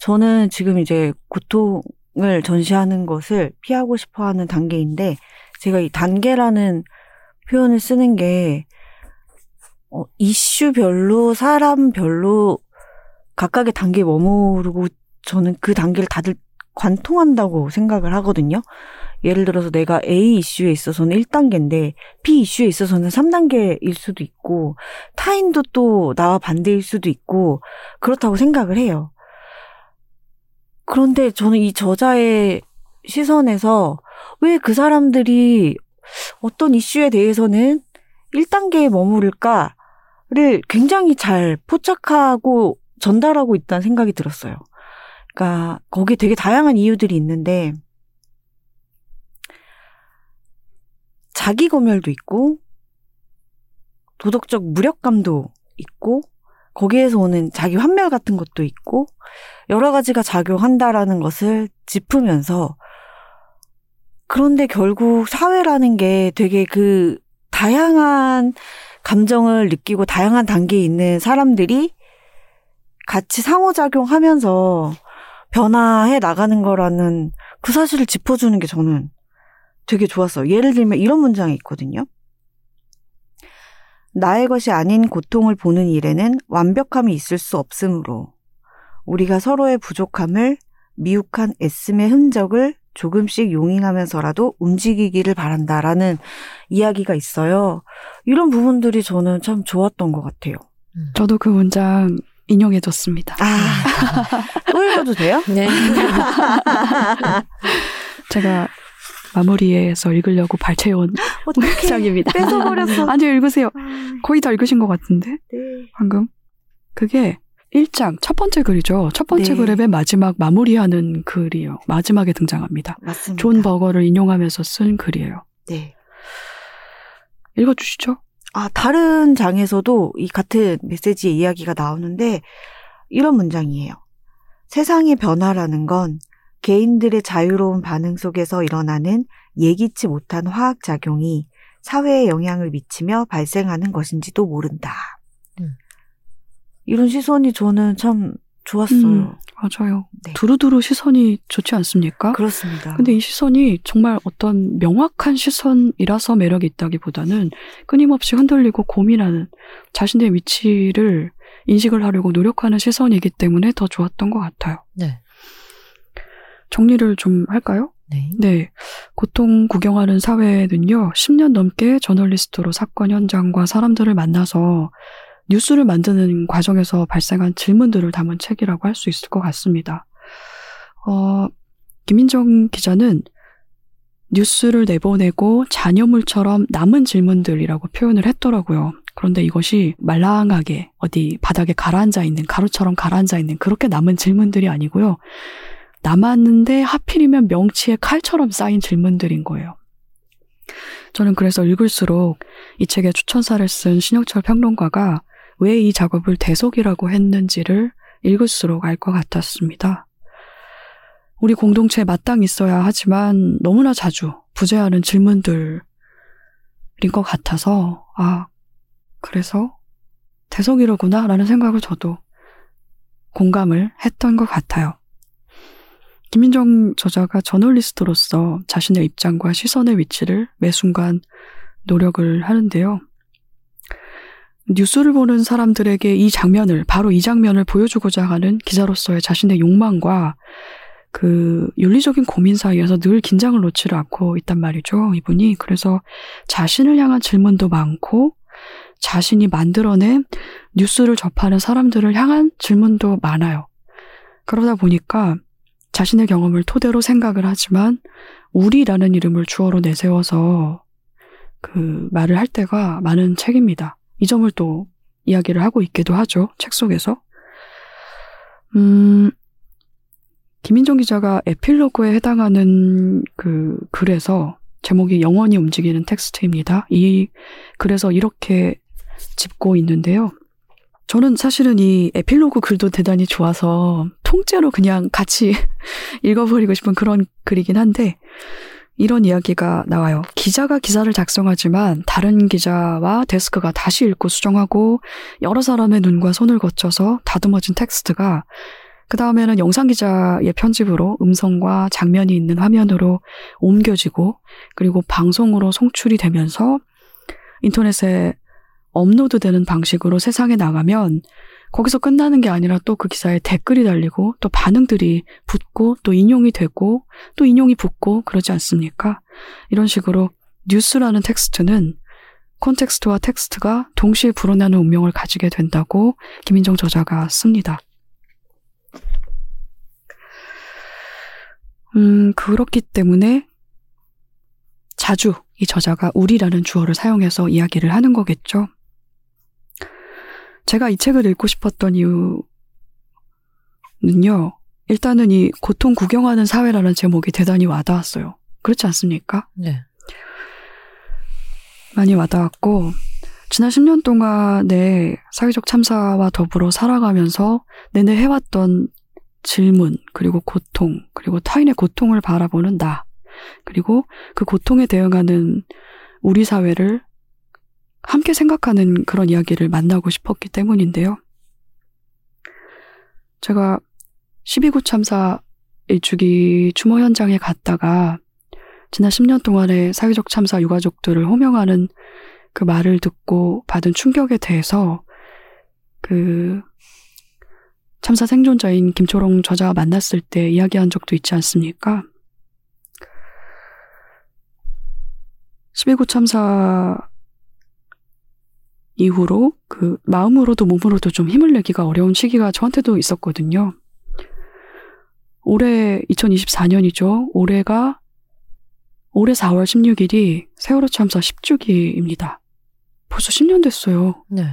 저는 지금 이제 고통을 전시하는 것을 피하고 싶어하는 단계인데, 제가 이 단계라는 표현을 쓰는 게 어, 이슈별로 사람별로 각각의 단계에 머무르고 저는 그 단계를 다들 관통한다고 생각을 하거든요. 예를 들어서 내가 A 이슈에 있어서는 일 단계인데 B 이슈에 있어서는 삼 단계일 수도 있고, 타인도 또 나와 반대일 수도 있고 그렇다고 생각을 해요. 그런데 저는 이 저자의 시선에서 왜 그 사람들이 어떤 이슈에 대해서는 일 단계에 머무를까를 굉장히 잘 포착하고 전달하고 있다는 생각이 들었어요. 그러니까 거기에 되게 다양한 이유들이 있는데, 자기 검열도 있고 도덕적 무력감도 있고 거기에서 오는 자기 환멸 같은 것도 있고 여러 가지가 작용한다라는 것을 짚으면서, 그런데 결국 사회라는 게 되게 그 다양한 감정을 느끼고 다양한 단계에 있는 사람들이 같이 상호작용하면서 변화해 나가는 거라는 그 사실을 짚어주는 게 저는 되게 좋았어요. 예를 들면 이런 문장이 있거든요. 나의 것이 아닌 고통을 보는 일에는 완벽함이 있을 수 없으므로 우리가 서로의 부족함을 미혹한 애씀의 흔적을 조금씩 용인하면서라도 움직이기를 바란다라는 이야기가 있어요. 이런 부분들이 저는 참 좋았던 것 같아요. 저도 그 문장 인용해줬습니다. 아, 또 읽어도 돼요? 네. 제가 마무리해서 읽으려고 발췌온 문장입니다. 뺏어버렸어. 아니요, 읽으세요. 거의 다 읽으신 것 같은데. 네. 방금. 그게 일 장, 첫 번째 글이죠. 첫 번째 네. 글의 맨 마지막 마무리하는 글이에요. 마지막에 등장합니다. 맞습니다. 존 버거를 인용하면서 쓴 글이에요. 네. 읽어주시죠. 아, 다른 장에서도 이 같은 메시지의 이야기가 나오는데, 이런 문장이에요. 세상의 변화라는 건 개인들의 자유로운 반응 속에서 일어나는 예기치 못한 화학작용이 사회에 영향을 미치며 발생하는 것인지도 모른다. 음. 이런 시선이 저는 참 좋았어요. 음, 맞아요. 네. 두루두루 시선이 좋지 않습니까? 그렇습니다. 근데 이 시선이 정말 어떤 명확한 시선이라서 매력이 있다기보다는 끊임없이 흔들리고 고민하는, 자신의 위치를 인식을 하려고 노력하는 시선이기 때문에 더 좋았던 것 같아요. 네. 정리를 좀 할까요? 네. 네. 고통 구경하는 사회는요, 십 년 넘게 저널리스트로 사건 현장과 사람들을 만나서 뉴스를 만드는 과정에서 발생한 질문들을 담은 책이라고 할 수 있을 것 같습니다. 어, 김인정 기자는 뉴스를 내보내고 잔여물처럼 남은 질문들이라고 표현을 했더라고요. 그런데 이것이 말랑하게 어디 바닥에 가라앉아 있는, 가루처럼 가라앉아 있는 그렇게 남은 질문들이 아니고요. 남았는데 하필이면 명치에 칼처럼 쌓인 질문들인 거예요. 저는 그래서 읽을수록 이 책에 추천사를 쓴 신영철 평론가가 왜 이 작업을 대속이라고 했는지를 읽을수록 알 것 같았습니다. 우리 공동체에 마땅히 있어야 하지만 너무나 자주 부재하는 질문들인 것 같아서, 아, 그래서 대속이라구나 라는 생각을 저도 공감을 했던 것 같아요. 김인정 저자가 저널리스트로서 자신의 입장과 시선의 위치를 매 순간 노력을 하는데요. 뉴스를 보는 사람들에게 이 장면을, 바로 이 장면을 보여주고자 하는 기자로서의 자신의 욕망과 그 윤리적인 고민 사이에서 늘 긴장을 놓지를 않고 있단 말이죠, 이분이. 그래서 자신을 향한 질문도 많고 자신이 만들어낸 뉴스를 접하는 사람들을 향한 질문도 많아요. 그러다 보니까 자신의 경험을 토대로 생각을 하지만 우리라는 이름을 주어로 내세워서 그 말을 할 때가 많은 책입니다. 이 점을 또 이야기를 하고 있기도 하죠, 책 속에서. 음, 김인정 기자가 에필로그에 해당하는 그 글에서, 제목이 영원히 움직이는 텍스트입니다. 이 글에서 이렇게 짚고 있는데요. 저는 사실은 이 에필로그 글도 대단히 좋아서 통째로 그냥 같이 읽어버리고 싶은 그런 글이긴 한데, 이런 이야기가 나와요. 기자가 기사를 작성하지만 다른 기자와 데스크가 다시 읽고 수정하고 여러 사람의 눈과 손을 거쳐서 다듬어진 텍스트가 그 다음에는 영상기자의 편집으로 음성과 장면이 있는 화면으로 옮겨지고 그리고 방송으로 송출이 되면서 인터넷에 업로드되는 방식으로 세상에 나가면 거기서 끝나는 게 아니라 또 그 기사에 댓글이 달리고 또 반응들이 붙고 또 인용이 되고 또 인용이 붙고 그러지 않습니까? 이런 식으로 뉴스라는 텍스트는 콘텍스트와 텍스트가 동시에 불어나는 운명을 가지게 된다고 김인정 저자가 씁니다. 음, 그렇기 때문에 자주 이 저자가 우리라는 주어를 사용해서 이야기를 하는 거겠죠. 제가 이 책을 읽고 싶었던 이유는요. 일단은 이 고통 구경하는 사회라는 제목이 대단히 와닿았어요. 그렇지 않습니까? 네. 많이 와닿았고 지난 십 년 동안의 사회적 참사와 더불어 살아가면서 내내 해왔던 질문, 그리고 고통, 그리고 타인의 고통을 바라보는 나, 그리고 그 고통에 대응하는 우리 사회를 함께 생각하는 그런 이야기를 만나고 싶었기 때문인데요. 제가 십이 구 참사 일주기 추모 현장에 갔다가 지난 십 년 동안의 사회적 참사 유가족들을 호명하는 그 말을 듣고 받은 충격에 대해서 그 참사 생존자인 김초롱 저자와 만났을 때 이야기한 적도 있지 않습니까? 십이 구 참사 이후로 그 마음으로도 몸으로도 좀 힘을 내기가 어려운 시기가 저한테도 있었거든요. 올해 이천이십사 년이죠. 올해가 올해 사월 십육일이 세월호 참사 십 주기입니다. 벌써 십 년 됐어요. 네.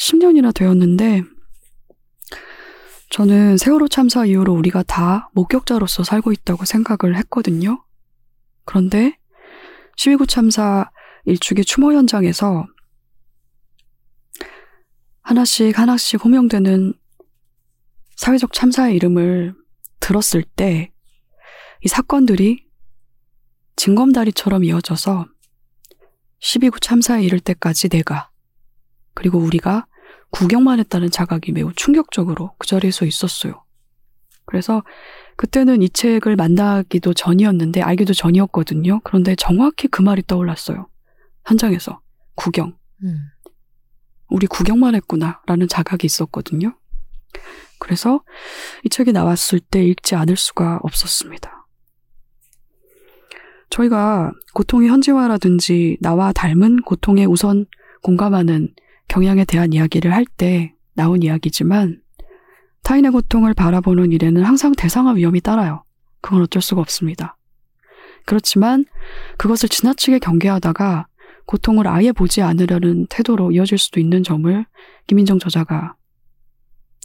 십 년이나 되었는데 저는 세월호 참사 이후로 우리가 다 목격자로서 살고 있다고 생각을 했거든요. 그런데 십이 구 참사 일주기 추모 현장에서 하나씩 하나씩 호명되는 사회적 참사의 이름을 들었을 때 이 사건들이 징검다리처럼 이어져서 십이 구 참사에 이를 때까지 내가 그리고 우리가 구경만 했다는 자각이 매우 충격적으로 그 자리에서 있었어요. 그래서 그때는 이 책을 만나기도 전이었는데 알기도 전이었거든요. 그런데 정확히 그 말이 떠올랐어요. 현장에서 구경. 음. 우리 구경만 했구나라는 자각이 있었거든요. 그래서 이 책이 나왔을 때 읽지 않을 수가 없었습니다. 저희가 고통의 현지화라든지 나와 닮은 고통에 우선 공감하는 경향에 대한 이야기를 할 때 나온 이야기지만 타인의 고통을 바라보는 일에는 항상 대상화 위험이 따라요. 그건 어쩔 수가 없습니다. 그렇지만 그것을 지나치게 경계하다가 고통을 아예 보지 않으려는 태도로 이어질 수도 있는 점을 김인정 저자가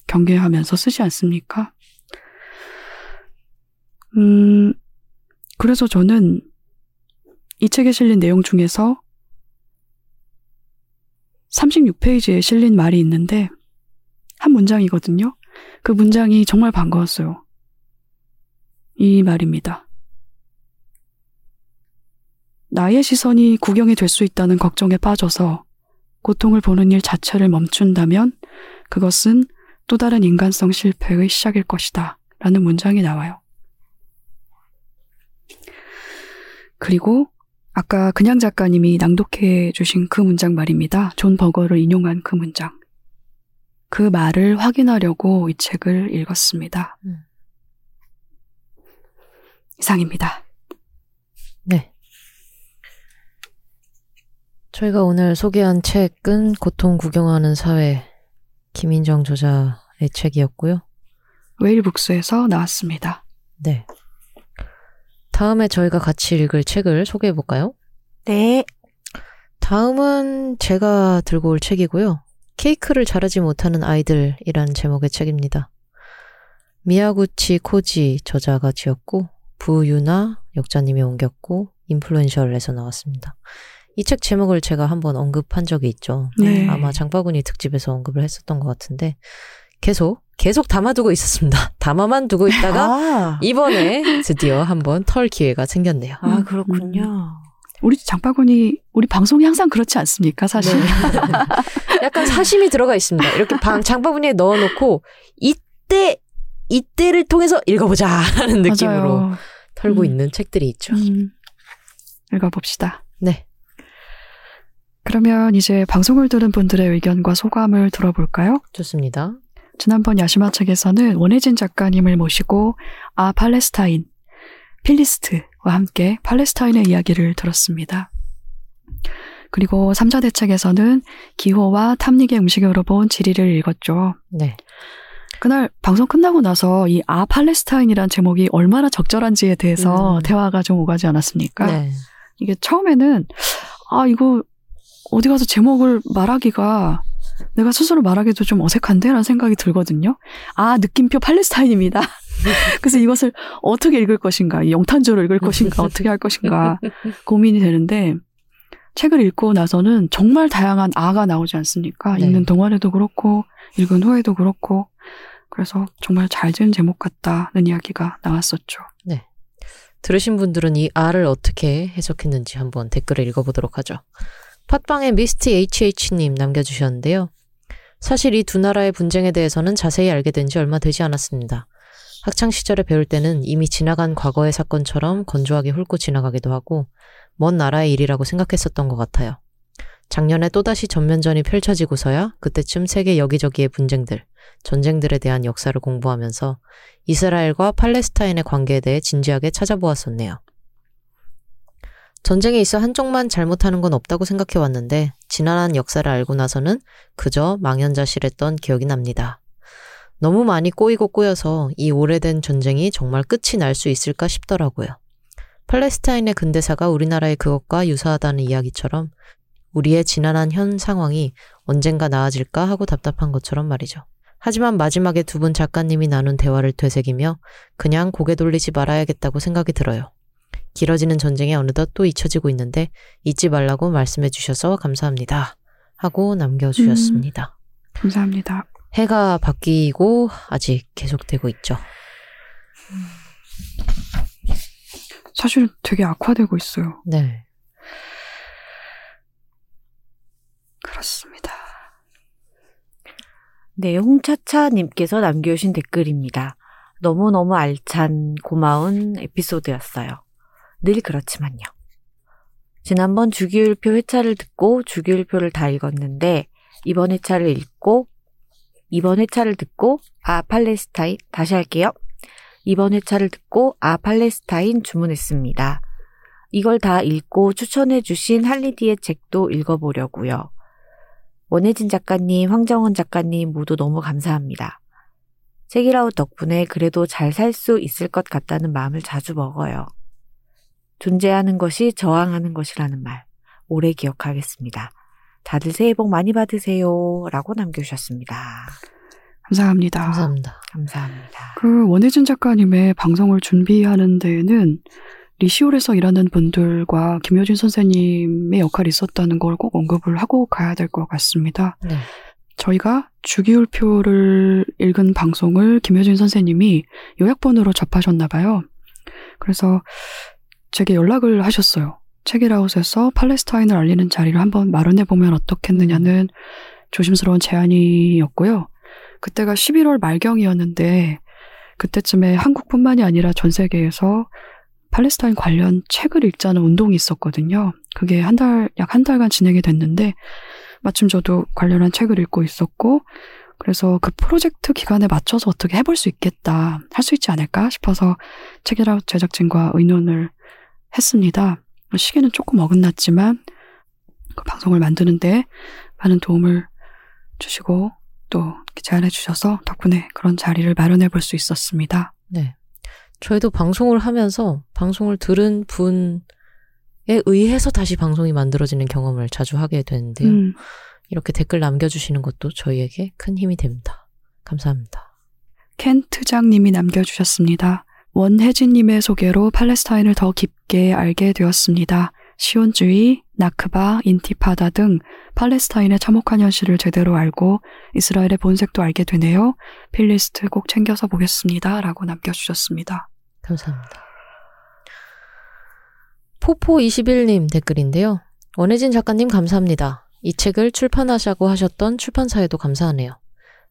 경계하면서 쓰지 않습니까? 음, 그래서 저는 이 책에 실린 내용 중에서 삼십육 페이지에 실린 말이 있는데 한 문장이거든요. 그 문장이 정말 반가웠어요. 이 말입니다. 나의 시선이 구경이 될 수 있다는 걱정에 빠져서 고통을 보는 일 자체를 멈춘다면 그것은 또 다른 인간성 실패의 시작일 것이다. 라는 문장이 나와요. 그리고 아까 그냥 작가님이 낭독해 주신 그 문장 말입니다. 존 버거를 인용한 그 문장. 그 말을 확인하려고 이 책을 읽었습니다. 음. 이상입니다. 네. 저희가 오늘 소개한 책은 고통 구경하는 사회 김인정 저자의 책이었고요. 웨일북스에서 나왔습니다. 네. 다음에 저희가 같이 읽을 책을 소개해볼까요? 네. 다음은 제가 들고 올 책이고요. 케이크를 자르지 못하는 아이들이라는 제목의 책입니다. 미야구치 코지 저자가 지었고 부유나 역자님이 옮겼고 인플루엔셜에서 나왔습니다. 이 책 제목을 제가 한번 언급한 적이 있죠. 네. 아마 장바구니 특집에서 언급을 했었던 것 같은데 계속 계속 담아두고 있었습니다. 담아만 두고 있다가 아. 이번에 드디어 한번 털 기회가 생겼네요. 아 그렇군요. 우리 장바구니, 우리 방송이 항상 그렇지 않습니까, 사실? 네. 약간 사심이 들어가 있습니다. 이렇게 방, 장바구니에 넣어놓고 이때, 이때를 통해서 읽어보자 하는 느낌으로 맞아요. 털고 음. 있는 책들이 있죠. 음. 읽어봅시다. 네. 그러면 이제 방송을 들은 분들의 의견과 소감을 들어볼까요? 좋습니다. 지난번 야시마 책에서는 원혜진 작가님을 모시고 아 팔레스타인, 필리스트와 함께 팔레스타인의 이야기를 들었습니다. 그리고 삼 자 대책에서는 기호와 탐닉의 음식으로 본 지리를 읽었죠. 네. 그날 방송 끝나고 나서 이 아 팔레스타인이란 제목이 얼마나 적절한지에 대해서 음. 대화가 좀 오가지 않았습니까? 네. 이게 처음에는 아 이거 어디 가서 제목을 말하기가 내가 스스로 말하기도 좀 어색한데라는 생각이 들거든요. 아 느낌표 팔레스타인입니다. 그래서 이것을 어떻게 읽을 것인가, 영탄조로 읽을 것인가, 어떻게 할 것인가 고민이 되는데 책을 읽고 나서는 정말 다양한 아가 나오지 않습니까? 네. 읽는 동안에도 그렇고 읽은 후에도 그렇고 그래서 정말 잘 지은 제목 같다는 이야기가 나왔었죠. 네. 들으신 분들은 이 아를 어떻게 해석했는지 한번 댓글을 읽어보도록 하죠. 팟빵에 미스티 에이치에이치님 남겨주셨는데요. 사실 이 두 나라의 분쟁에 대해서는 자세히 알게 된 지 얼마 되지 않았습니다. 학창시절에 배울 때는 이미 지나간 과거의 사건처럼 건조하게 훑고 지나가기도 하고 먼 나라의 일이라고 생각했었던 것 같아요. 작년에 또다시 전면전이 펼쳐지고서야 그때쯤 세계 여기저기의 분쟁들, 전쟁들에 대한 역사를 공부하면서 이스라엘과 팔레스타인의 관계에 대해 진지하게 찾아보았었네요. 전쟁에 있어 한쪽만 잘못하는 건 없다고 생각해왔는데 지난한 역사를 알고 나서는 그저 망연자실했던 기억이 납니다. 너무 많이 꼬이고 꼬여서 이 오래된 전쟁이 정말 끝이 날 수 있을까 싶더라고요. 팔레스타인의 근대사가 우리나라의 그것과 유사하다는 이야기처럼 우리의 지난한 현 상황이 언젠가 나아질까 하고 답답한 것처럼 말이죠. 하지만 마지막에 두 분 작가님이 나눈 대화를 되새기며 그냥 고개 돌리지 말아야겠다고 생각이 들어요. 길어지는 전쟁에 어느덧 또 잊혀지고 있는데 잊지 말라고 말씀해 주셔서 감사합니다. 하고 남겨주셨습니다. 음, 감사합니다. 해가 바뀌고 아직 계속되고 있죠. 사실 되게 악화되고 있어요. 네. 그렇습니다. 네, 홍차차님께서 남겨주신 댓글입니다. 너무너무 알찬 고마운 에피소드였어요. 늘 그렇지만요. 지난번 주기율표 회차를 듣고 주기율표를 다 읽었는데 이번 회차를 읽고 이번 회차를 듣고 아 팔레스타인 다시 할게요. 이번 회차를 듣고 아 팔레스타인 주문했습니다. 이걸 다 읽고 추천해 주신 할리디의 책도 읽어보려고요. 원혜진 작가님, 황정은 작가님 모두 너무 감사합니다. 책일아웃 덕분에 그래도 잘 살 수 있을 것 같다는 마음을 자주 먹어요. 존재하는 것이 저항하는 것이라는 말 오래 기억하겠습니다. 다들 새해 복 많이 받으세요. 라고 남겨주셨습니다. 감사합니다. 감사합니다. 감사합니다. 그 원혜진 작가님의 방송을 준비하는 데에는 리시올에서 일하는 분들과 김효진 선생님의 역할이 있었다는 걸 꼭 언급을 하고 가야 될 것 같습니다. 네. 저희가 주기율표를 읽은 방송을 김효진 선생님이 요약본으로 접하셨나 봐요. 그래서 제게 연락을 하셨어요. 책일아웃에서 팔레스타인을 알리는 자리를 한번 마련해보면 어떻겠느냐는 조심스러운 제안이었고요. 그때가 십일월 말경이었는데 그때쯤에 한국뿐만이 아니라 전 세계에서 팔레스타인 관련 책을 읽자는 운동이 있었거든요. 그게 한 달, 약 한 달간 진행이 됐는데 마침 저도 관련한 책을 읽고 있었고 그래서 그 프로젝트 기간에 맞춰서 어떻게 해볼 수 있겠다, 할 수 있지 않을까 싶어서 책일아웃 제작진과 의논을 했습니다. 시기는 조금 어긋났지만 그 방송을 만드는데 많은 도움을 주시고 또 제안해 주셔서 덕분에 그런 자리를 마련해 볼 수 있었습니다. 네, 저희도 방송을 하면서 방송을 들은 분에 의해서 다시 방송이 만들어지는 경험을 자주 하게 되는데요. 음. 이렇게 댓글 남겨주시는 것도 저희에게 큰 힘이 됩니다. 감사합니다. 켄트장님이 남겨주셨습니다. 원혜진님의 소개로 팔레스타인을 더 깊게 알게 되었습니다. 시온주의, 나크바, 인티파다 등 팔레스타인의 참혹한 현실을 제대로 알고 이스라엘의 본색도 알게 되네요. 필리스트 꼭 챙겨서 보겠습니다. 라고 남겨주셨습니다. 감사합니다. 포포이십일 님 댓글인데요. 원혜진 작가님 감사합니다. 이 책을 출판하자고 하셨던 출판사에도 감사하네요.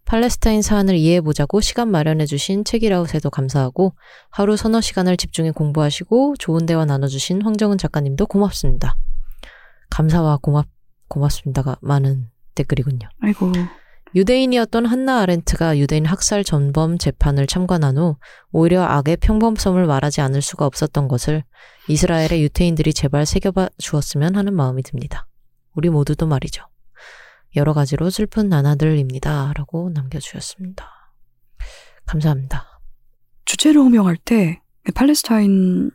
팔레스타인 사안을 이해해보자고 시간 마련해주신 책이라웃에도 감사하고 하루 서너 시간을 집중해 공부하시고 좋은 대화 나눠주신 황정은 작가님도 고맙습니다. 감사와 고맙, 고맙습니다가 많은 댓글이군요. 아이고. 유대인이었던 한나 아렌트가 유대인 학살 전범 재판을 참관한 후 오히려 악의 평범성을 말하지 않을 수가 없었던 것을 이스라엘의 유태인들이 제발 새겨봐 주었으면 하는 마음이 듭니다. 우리 모두도 말이죠. 여러 가지로 슬픈 나나들입니다. 라고 남겨주셨습니다. 감사합니다. 주체를 호명할 때, 팔레스타인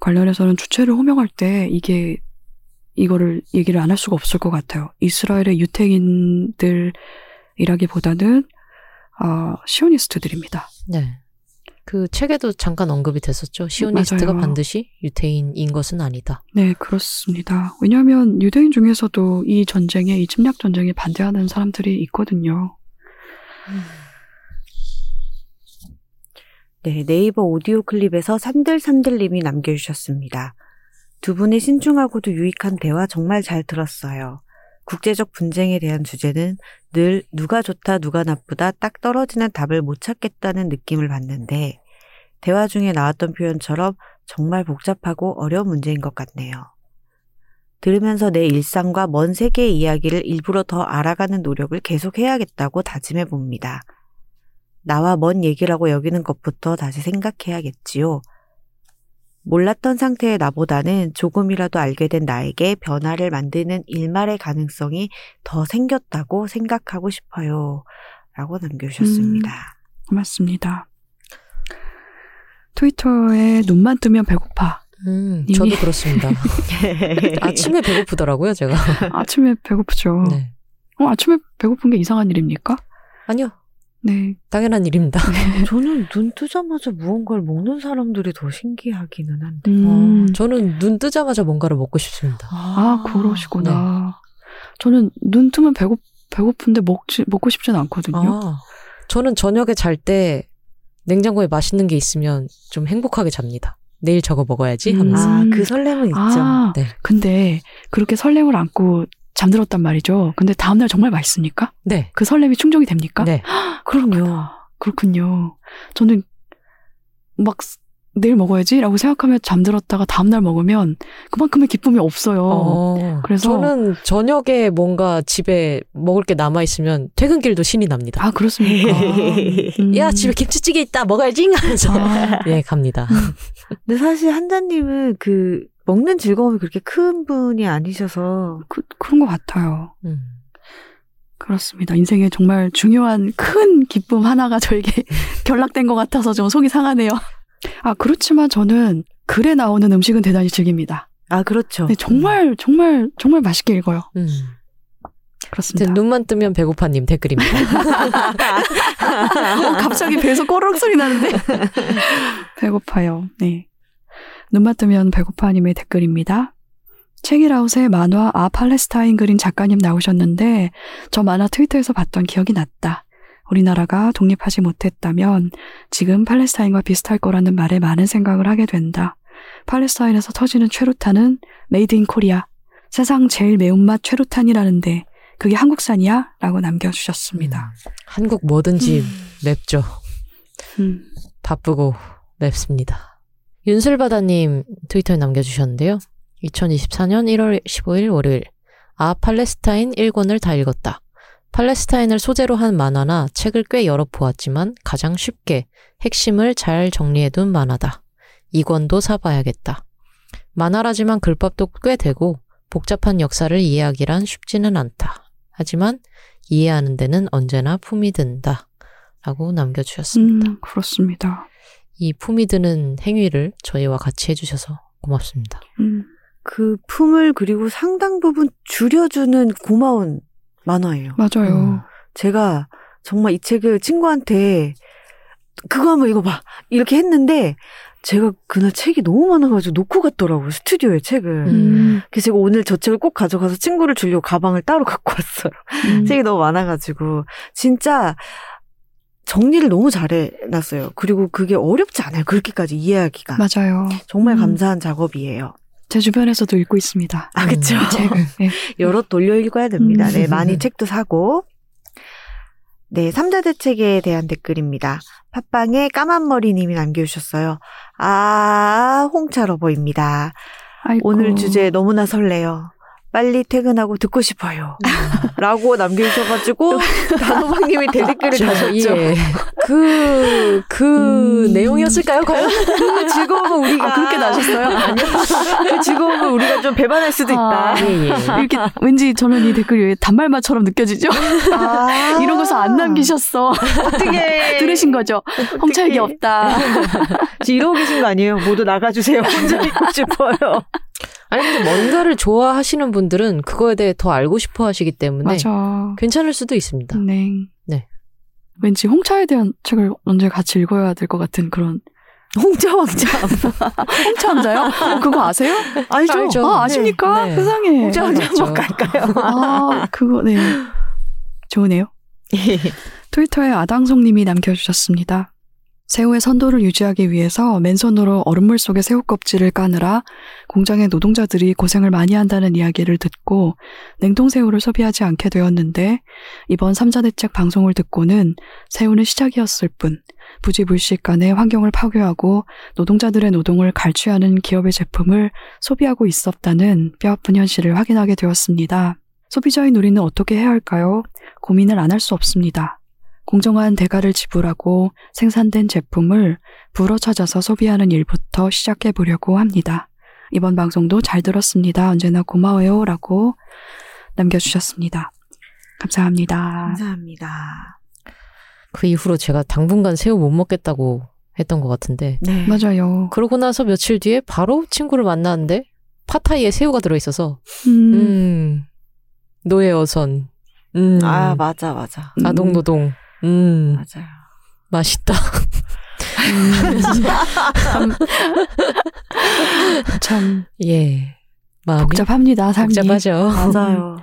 관련해서는 주체를 호명할 때 이게 이거를 얘기를 안 할 수가 없을 것 같아요. 이스라엘의 유태인들이라기보다는 어, 시오니스트들입니다. 네, 그 책에도 잠깐 언급이 됐었죠. 시오니스트가 맞아요. 반드시 유태인인 것은 아니다. 네, 그렇습니다. 왜냐하면 유대인 중에서도 이 전쟁에, 이 침략 전쟁에 반대하는 사람들이 있거든요. 음. 네, 네이버 오디오 클립에서 산들산들님이 남겨주셨습니다. 두 분의 신중하고도 유익한 대화 정말 잘 들었어요. 국제적 분쟁에 대한 주제는 늘 누가 좋다 누가 나쁘다 딱 떨어지는 답을 못 찾겠다는 느낌을 받는데 대화 중에 나왔던 표현처럼 정말 복잡하고 어려운 문제인 것 같네요. 들으면서 내 일상과 먼 세계의 이야기를 일부러 더 알아가는 노력을 계속해야겠다고 다짐해 봅니다. 나와 먼 얘기라고 여기는 것부터 다시 생각해야겠지요. 몰랐던 상태의 나보다는 조금이라도 알게 된 나에게 변화를 만드는 일말의 가능성이 더 생겼다고 생각하고 싶어요. 라고 남겨주셨습니다. 음, 고맙습니다. 트위터에 눈만 뜨면 배고파. 음, 이미. 저도 그렇습니다. 아침에 배고프더라고요, 제가. 아침에 배고프죠. 네. 어, 아침에 배고픈 게 이상한 일입니까? 아니요. 네, 당연한 일입니다. 네. 저는 눈 뜨자마자 무언가를 먹는 사람들이 더 신기하기는 한데 음. 아, 저는 눈 뜨자마자 뭔가를 먹고 싶습니다. 아, 아 그러시구나. 네. 저는 눈 뜨면 배고, 배고픈데 먹지, 먹고 싶진 않거든요. 아, 저는 저녁에 잘 때 냉장고에 맛있는 게 있으면 좀 행복하게 잡니다. 내일 저거 먹어야지 하면서. 음. 아, 그 설렘은 있죠. 아, 네. 근데 그렇게 설렘을 안고 잠들었단 말이죠. 근데 다음날 정말 맛있습니까? 네. 그 설렘이 충족이 됩니까? 네. 그럼요. 그렇군요. 저는 막 내일 먹어야지라고 생각하며 잠들었다가 다음날 먹으면 그만큼의 기쁨이 없어요. 어, 그래서 저는 저녁에 뭔가 집에 먹을 게 남아있으면 퇴근길도 신이 납니다. 아, 그렇습니까? 음. 야, 집에 김치찌개 있다. 먹어야지. 하면서. 아. 예, 갑니다. 근데 사실 한자님은 그 먹는 즐거움이 그렇게 큰 분이 아니셔서 그, 그런 것 같아요. 음. 그렇습니다. 인생에 정말 중요한 큰 기쁨 하나가 저에게 결락된 것 같아서 좀 속이 상하네요. 아, 그렇지만 저는 글에 나오는 음식은 대단히 즐깁니다. 아, 그렇죠. 네, 정말 정말 정말 맛있게 읽어요. 음. 그렇습니다. 눈만 뜨면 배고파님 댓글입니다. 어, 갑자기 배에서 꼬르륵 소리 나는데 배고파요. 네. 눈만 뜨면 배고파님의 댓글입니다. 책일아웃에 만화 아 팔레스타인 그린 작가님 나오셨는데 저 만화 트위터에서 봤던 기억이 났다. 우리나라가 독립하지 못했다면 지금 팔레스타인과 비슷할 거라는 말에 많은 생각을 하게 된다. 팔레스타인에서 터지는 최루탄은 메이드 인 코리아. 세상 제일 매운맛 최루탄이라는데 그게 한국산이야? 라고 남겨주셨습니다. 음, 한국 뭐든지 음. 맵죠. 음. 바쁘고 맵습니다. 윤슬바다님 트위터에 남겨주셨는데요. 이천이십사년 일월 십오일 월요일 아 팔레스타인 일 권을 다 읽었다. 팔레스타인을 소재로 한 만화나 책을 꽤 여러 보았지만 가장 쉽게 핵심을 잘 정리해둔 만화다. 이 권도 사봐야겠다. 만화라지만 글밥도 꽤 되고 복잡한 역사를 이해하기란 쉽지는 않다. 하지만 이해하는 데는 언제나 품이 든다. 라고 남겨주셨습니다. 음, 그렇습니다. 이 품이 드는 행위를 저희와 같이 해주셔서 고맙습니다. 음, 그 품을 그리고 상당 부분 줄여주는 고마운 만화예요. 맞아요. 음. 제가 정말 이 책을 친구한테 그거 한번 읽어봐 이렇게 했는데 제가 그날 책이 너무 많아가지고 놓고 갔더라고요. 스튜디오에 책을. 음. 그래서 제가 오늘 저 책을 꼭 가져가서 친구를 주려고 가방을 따로 갖고 왔어요. 음. 책이 너무 많아가지고 진짜 정리를 너무 잘해놨어요. 그리고 그게 어렵지 않아요. 그렇게까지 이해하기가. 맞아요. 정말 감사한 음. 작업이에요. 제 주변에서도 읽고 있습니다. 아, 그렇죠. 음, 네. 여럿 돌려 읽어야 됩니다. 네, 많이 책도 사고. 네, 삼자 대책에 대한 댓글입니다. 팟빵에 까만머리님이 남겨주셨어요. 아, 홍차러버입니다. 아이고. 오늘 주제 너무나 설레요. 빨리 퇴근하고 듣고 싶어요. 라고 남겨주셔가지고 단호박님이 대댓글을 다셨죠. 예. 그, 그 음... 내용이었을까요? 과연? 그 즐거움은 우리가. 아, 그렇게 나셨어요? 아니요. 그 즐거움은 우리가 좀 배반할 수도 있다. 아, 예, 예. 이렇게 왠지 저는 이 댓글이 왜 단말마처럼 느껴지죠? 아~ 이런 것을 안 남기셨어. 어떻게. 들으신 거죠? 홍차에게 없다. 지금 이러고 계신 거 아니에요? 모두 나가주세요. 혼자 있고 싶어요. 아니, 근데 뭔가를 좋아하시는 분들은 그거에 대해 더 알고 싶어 하시기 때문에. 맞아. 괜찮을 수도 있습니다. 네. 네. 왠지 홍차에 대한 책을 언제 같이 읽어야 될 것 같은 그런. 홍차 왕자. 홍차 왕자요? 어, 그거 아세요? 알죠. 알죠. 아, 아십니까? 네. 세상에. 홍차 왕자 한번 갈까요? 아, 그거, 네. 좋으네요. 트위터에 아당송님이 남겨주셨습니다. 새우의 선도를 유지하기 위해서 맨손으로 얼음물 속에 새우 껍질을 까느라 공장의 노동자들이 고생을 많이 한다는 이야기를 듣고 냉동새우를 소비하지 않게 되었는데, 이번 삼자 대책 방송을 듣고는 새우는 시작이었을 뿐 부지불식 간에 환경을 파괴하고 노동자들의 노동을 갈취하는 기업의 제품을 소비하고 있었다는 뼈아픈 현실을 확인하게 되었습니다. 소비자인 우리는 어떻게 해야 할까요? 고민을 안 할 수 없습니다. 공정한 대가를 지불하고 생산된 제품을 불어 찾아서 소비하는 일부터 시작해보려고 합니다. 이번 방송도 잘 들었습니다. 언제나 고마워요. 라고 남겨주셨습니다. 감사합니다. 감사합니다. 그 이후로 제가 당분간 새우 못 먹겠다고 했던 것 같은데. 네. 맞아요. 그러고 나서 며칠 뒤에 바로 친구를 만났는데 팟타이에 새우가 들어있어서 음, 음 노예 어선. 음. 아, 맞아, 맞아. 아동노동. 음. 맞아요. 맛있다. 음. 참, 참. 예. 마음이 복잡합니다, 삶이. 복잡하죠. 맞아요.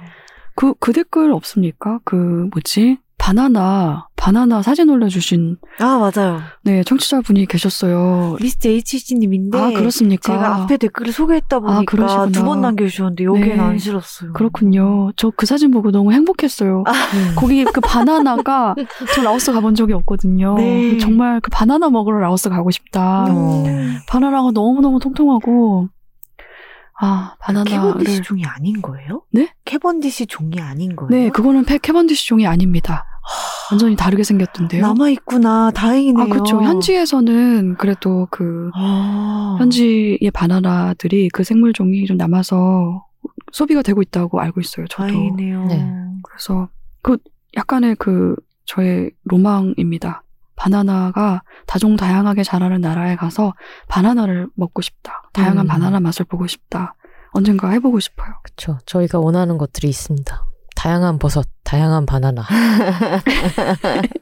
그, 그 댓글 없습니까? 그, 뭐지? 바나나, 바나나 사진 올려주신. 아, 맞아요. 네, 청취자분이 계셨어요. 미스터 에이치씨님인데. 아, 그렇습니까? 제가 앞에 댓글을 소개했다 보니까 아, 두 번 남겨주셨는데 여기는 네. 안 싫었어요. 그렇군요. 저 그 사진 보고 너무 행복했어요. 아. 네. 거기 그 바나나가, 저 라오스 가본 적이 없거든요. 네. 정말 그 바나나 먹으러 라오스 가고 싶다. 오. 바나나가 너무너무 통통하고. 아, 바나나를. 캐번디시 종이 아닌 거예요? 네? 캐번디시 종이 아닌 거예요? 네, 그거는 캐번디시 종이 아닙니다. 완전히 다르게 생겼던데요. 남아있구나. 다행이네요. 아, 그렇죠. 현지에서는 그래도 그 아. 현지의 바나나들이 그 생물종이 좀 남아서 소비가 되고 있다고 알고 있어요. 저도. 다행이네요. 네. 그래서 그 약간의 그 저의 로망입니다. 바나나가 다종다양하게 자라는 나라에 가서 바나나를 먹고 싶다. 다양한 음. 바나나 맛을 보고 싶다. 언젠가 해보고 싶어요. 그렇죠. 저희가 원하는 것들이 있습니다. 다양한 버섯, 다양한 바나나.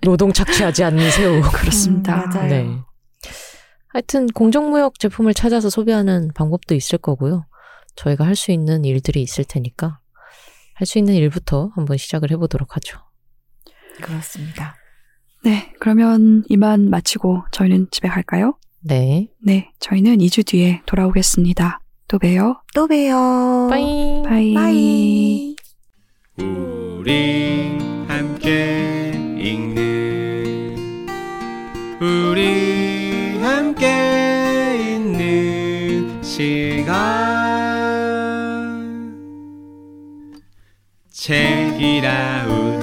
노동 착취하지 않는 새우. 그렇습니다. 음, 맞아요. 네. 하여튼 공정무역 제품을 찾아서 소비하는 방법도 있을 거고요. 저희가 할 수 있는 일들이 있을 테니까 할 수 있는 일부터 한번 시작을 해보도록 하죠. 그렇습니다. 네, 그러면 이만 마치고 저희는 집에 갈까요? 네. 네, 저희는 이 주 뒤에 돌아오겠습니다. 또 봬요. 또 봬요. 바이. 바이. 바이. 우리 함께 읽는 우리 함께 있는 시간 책이라.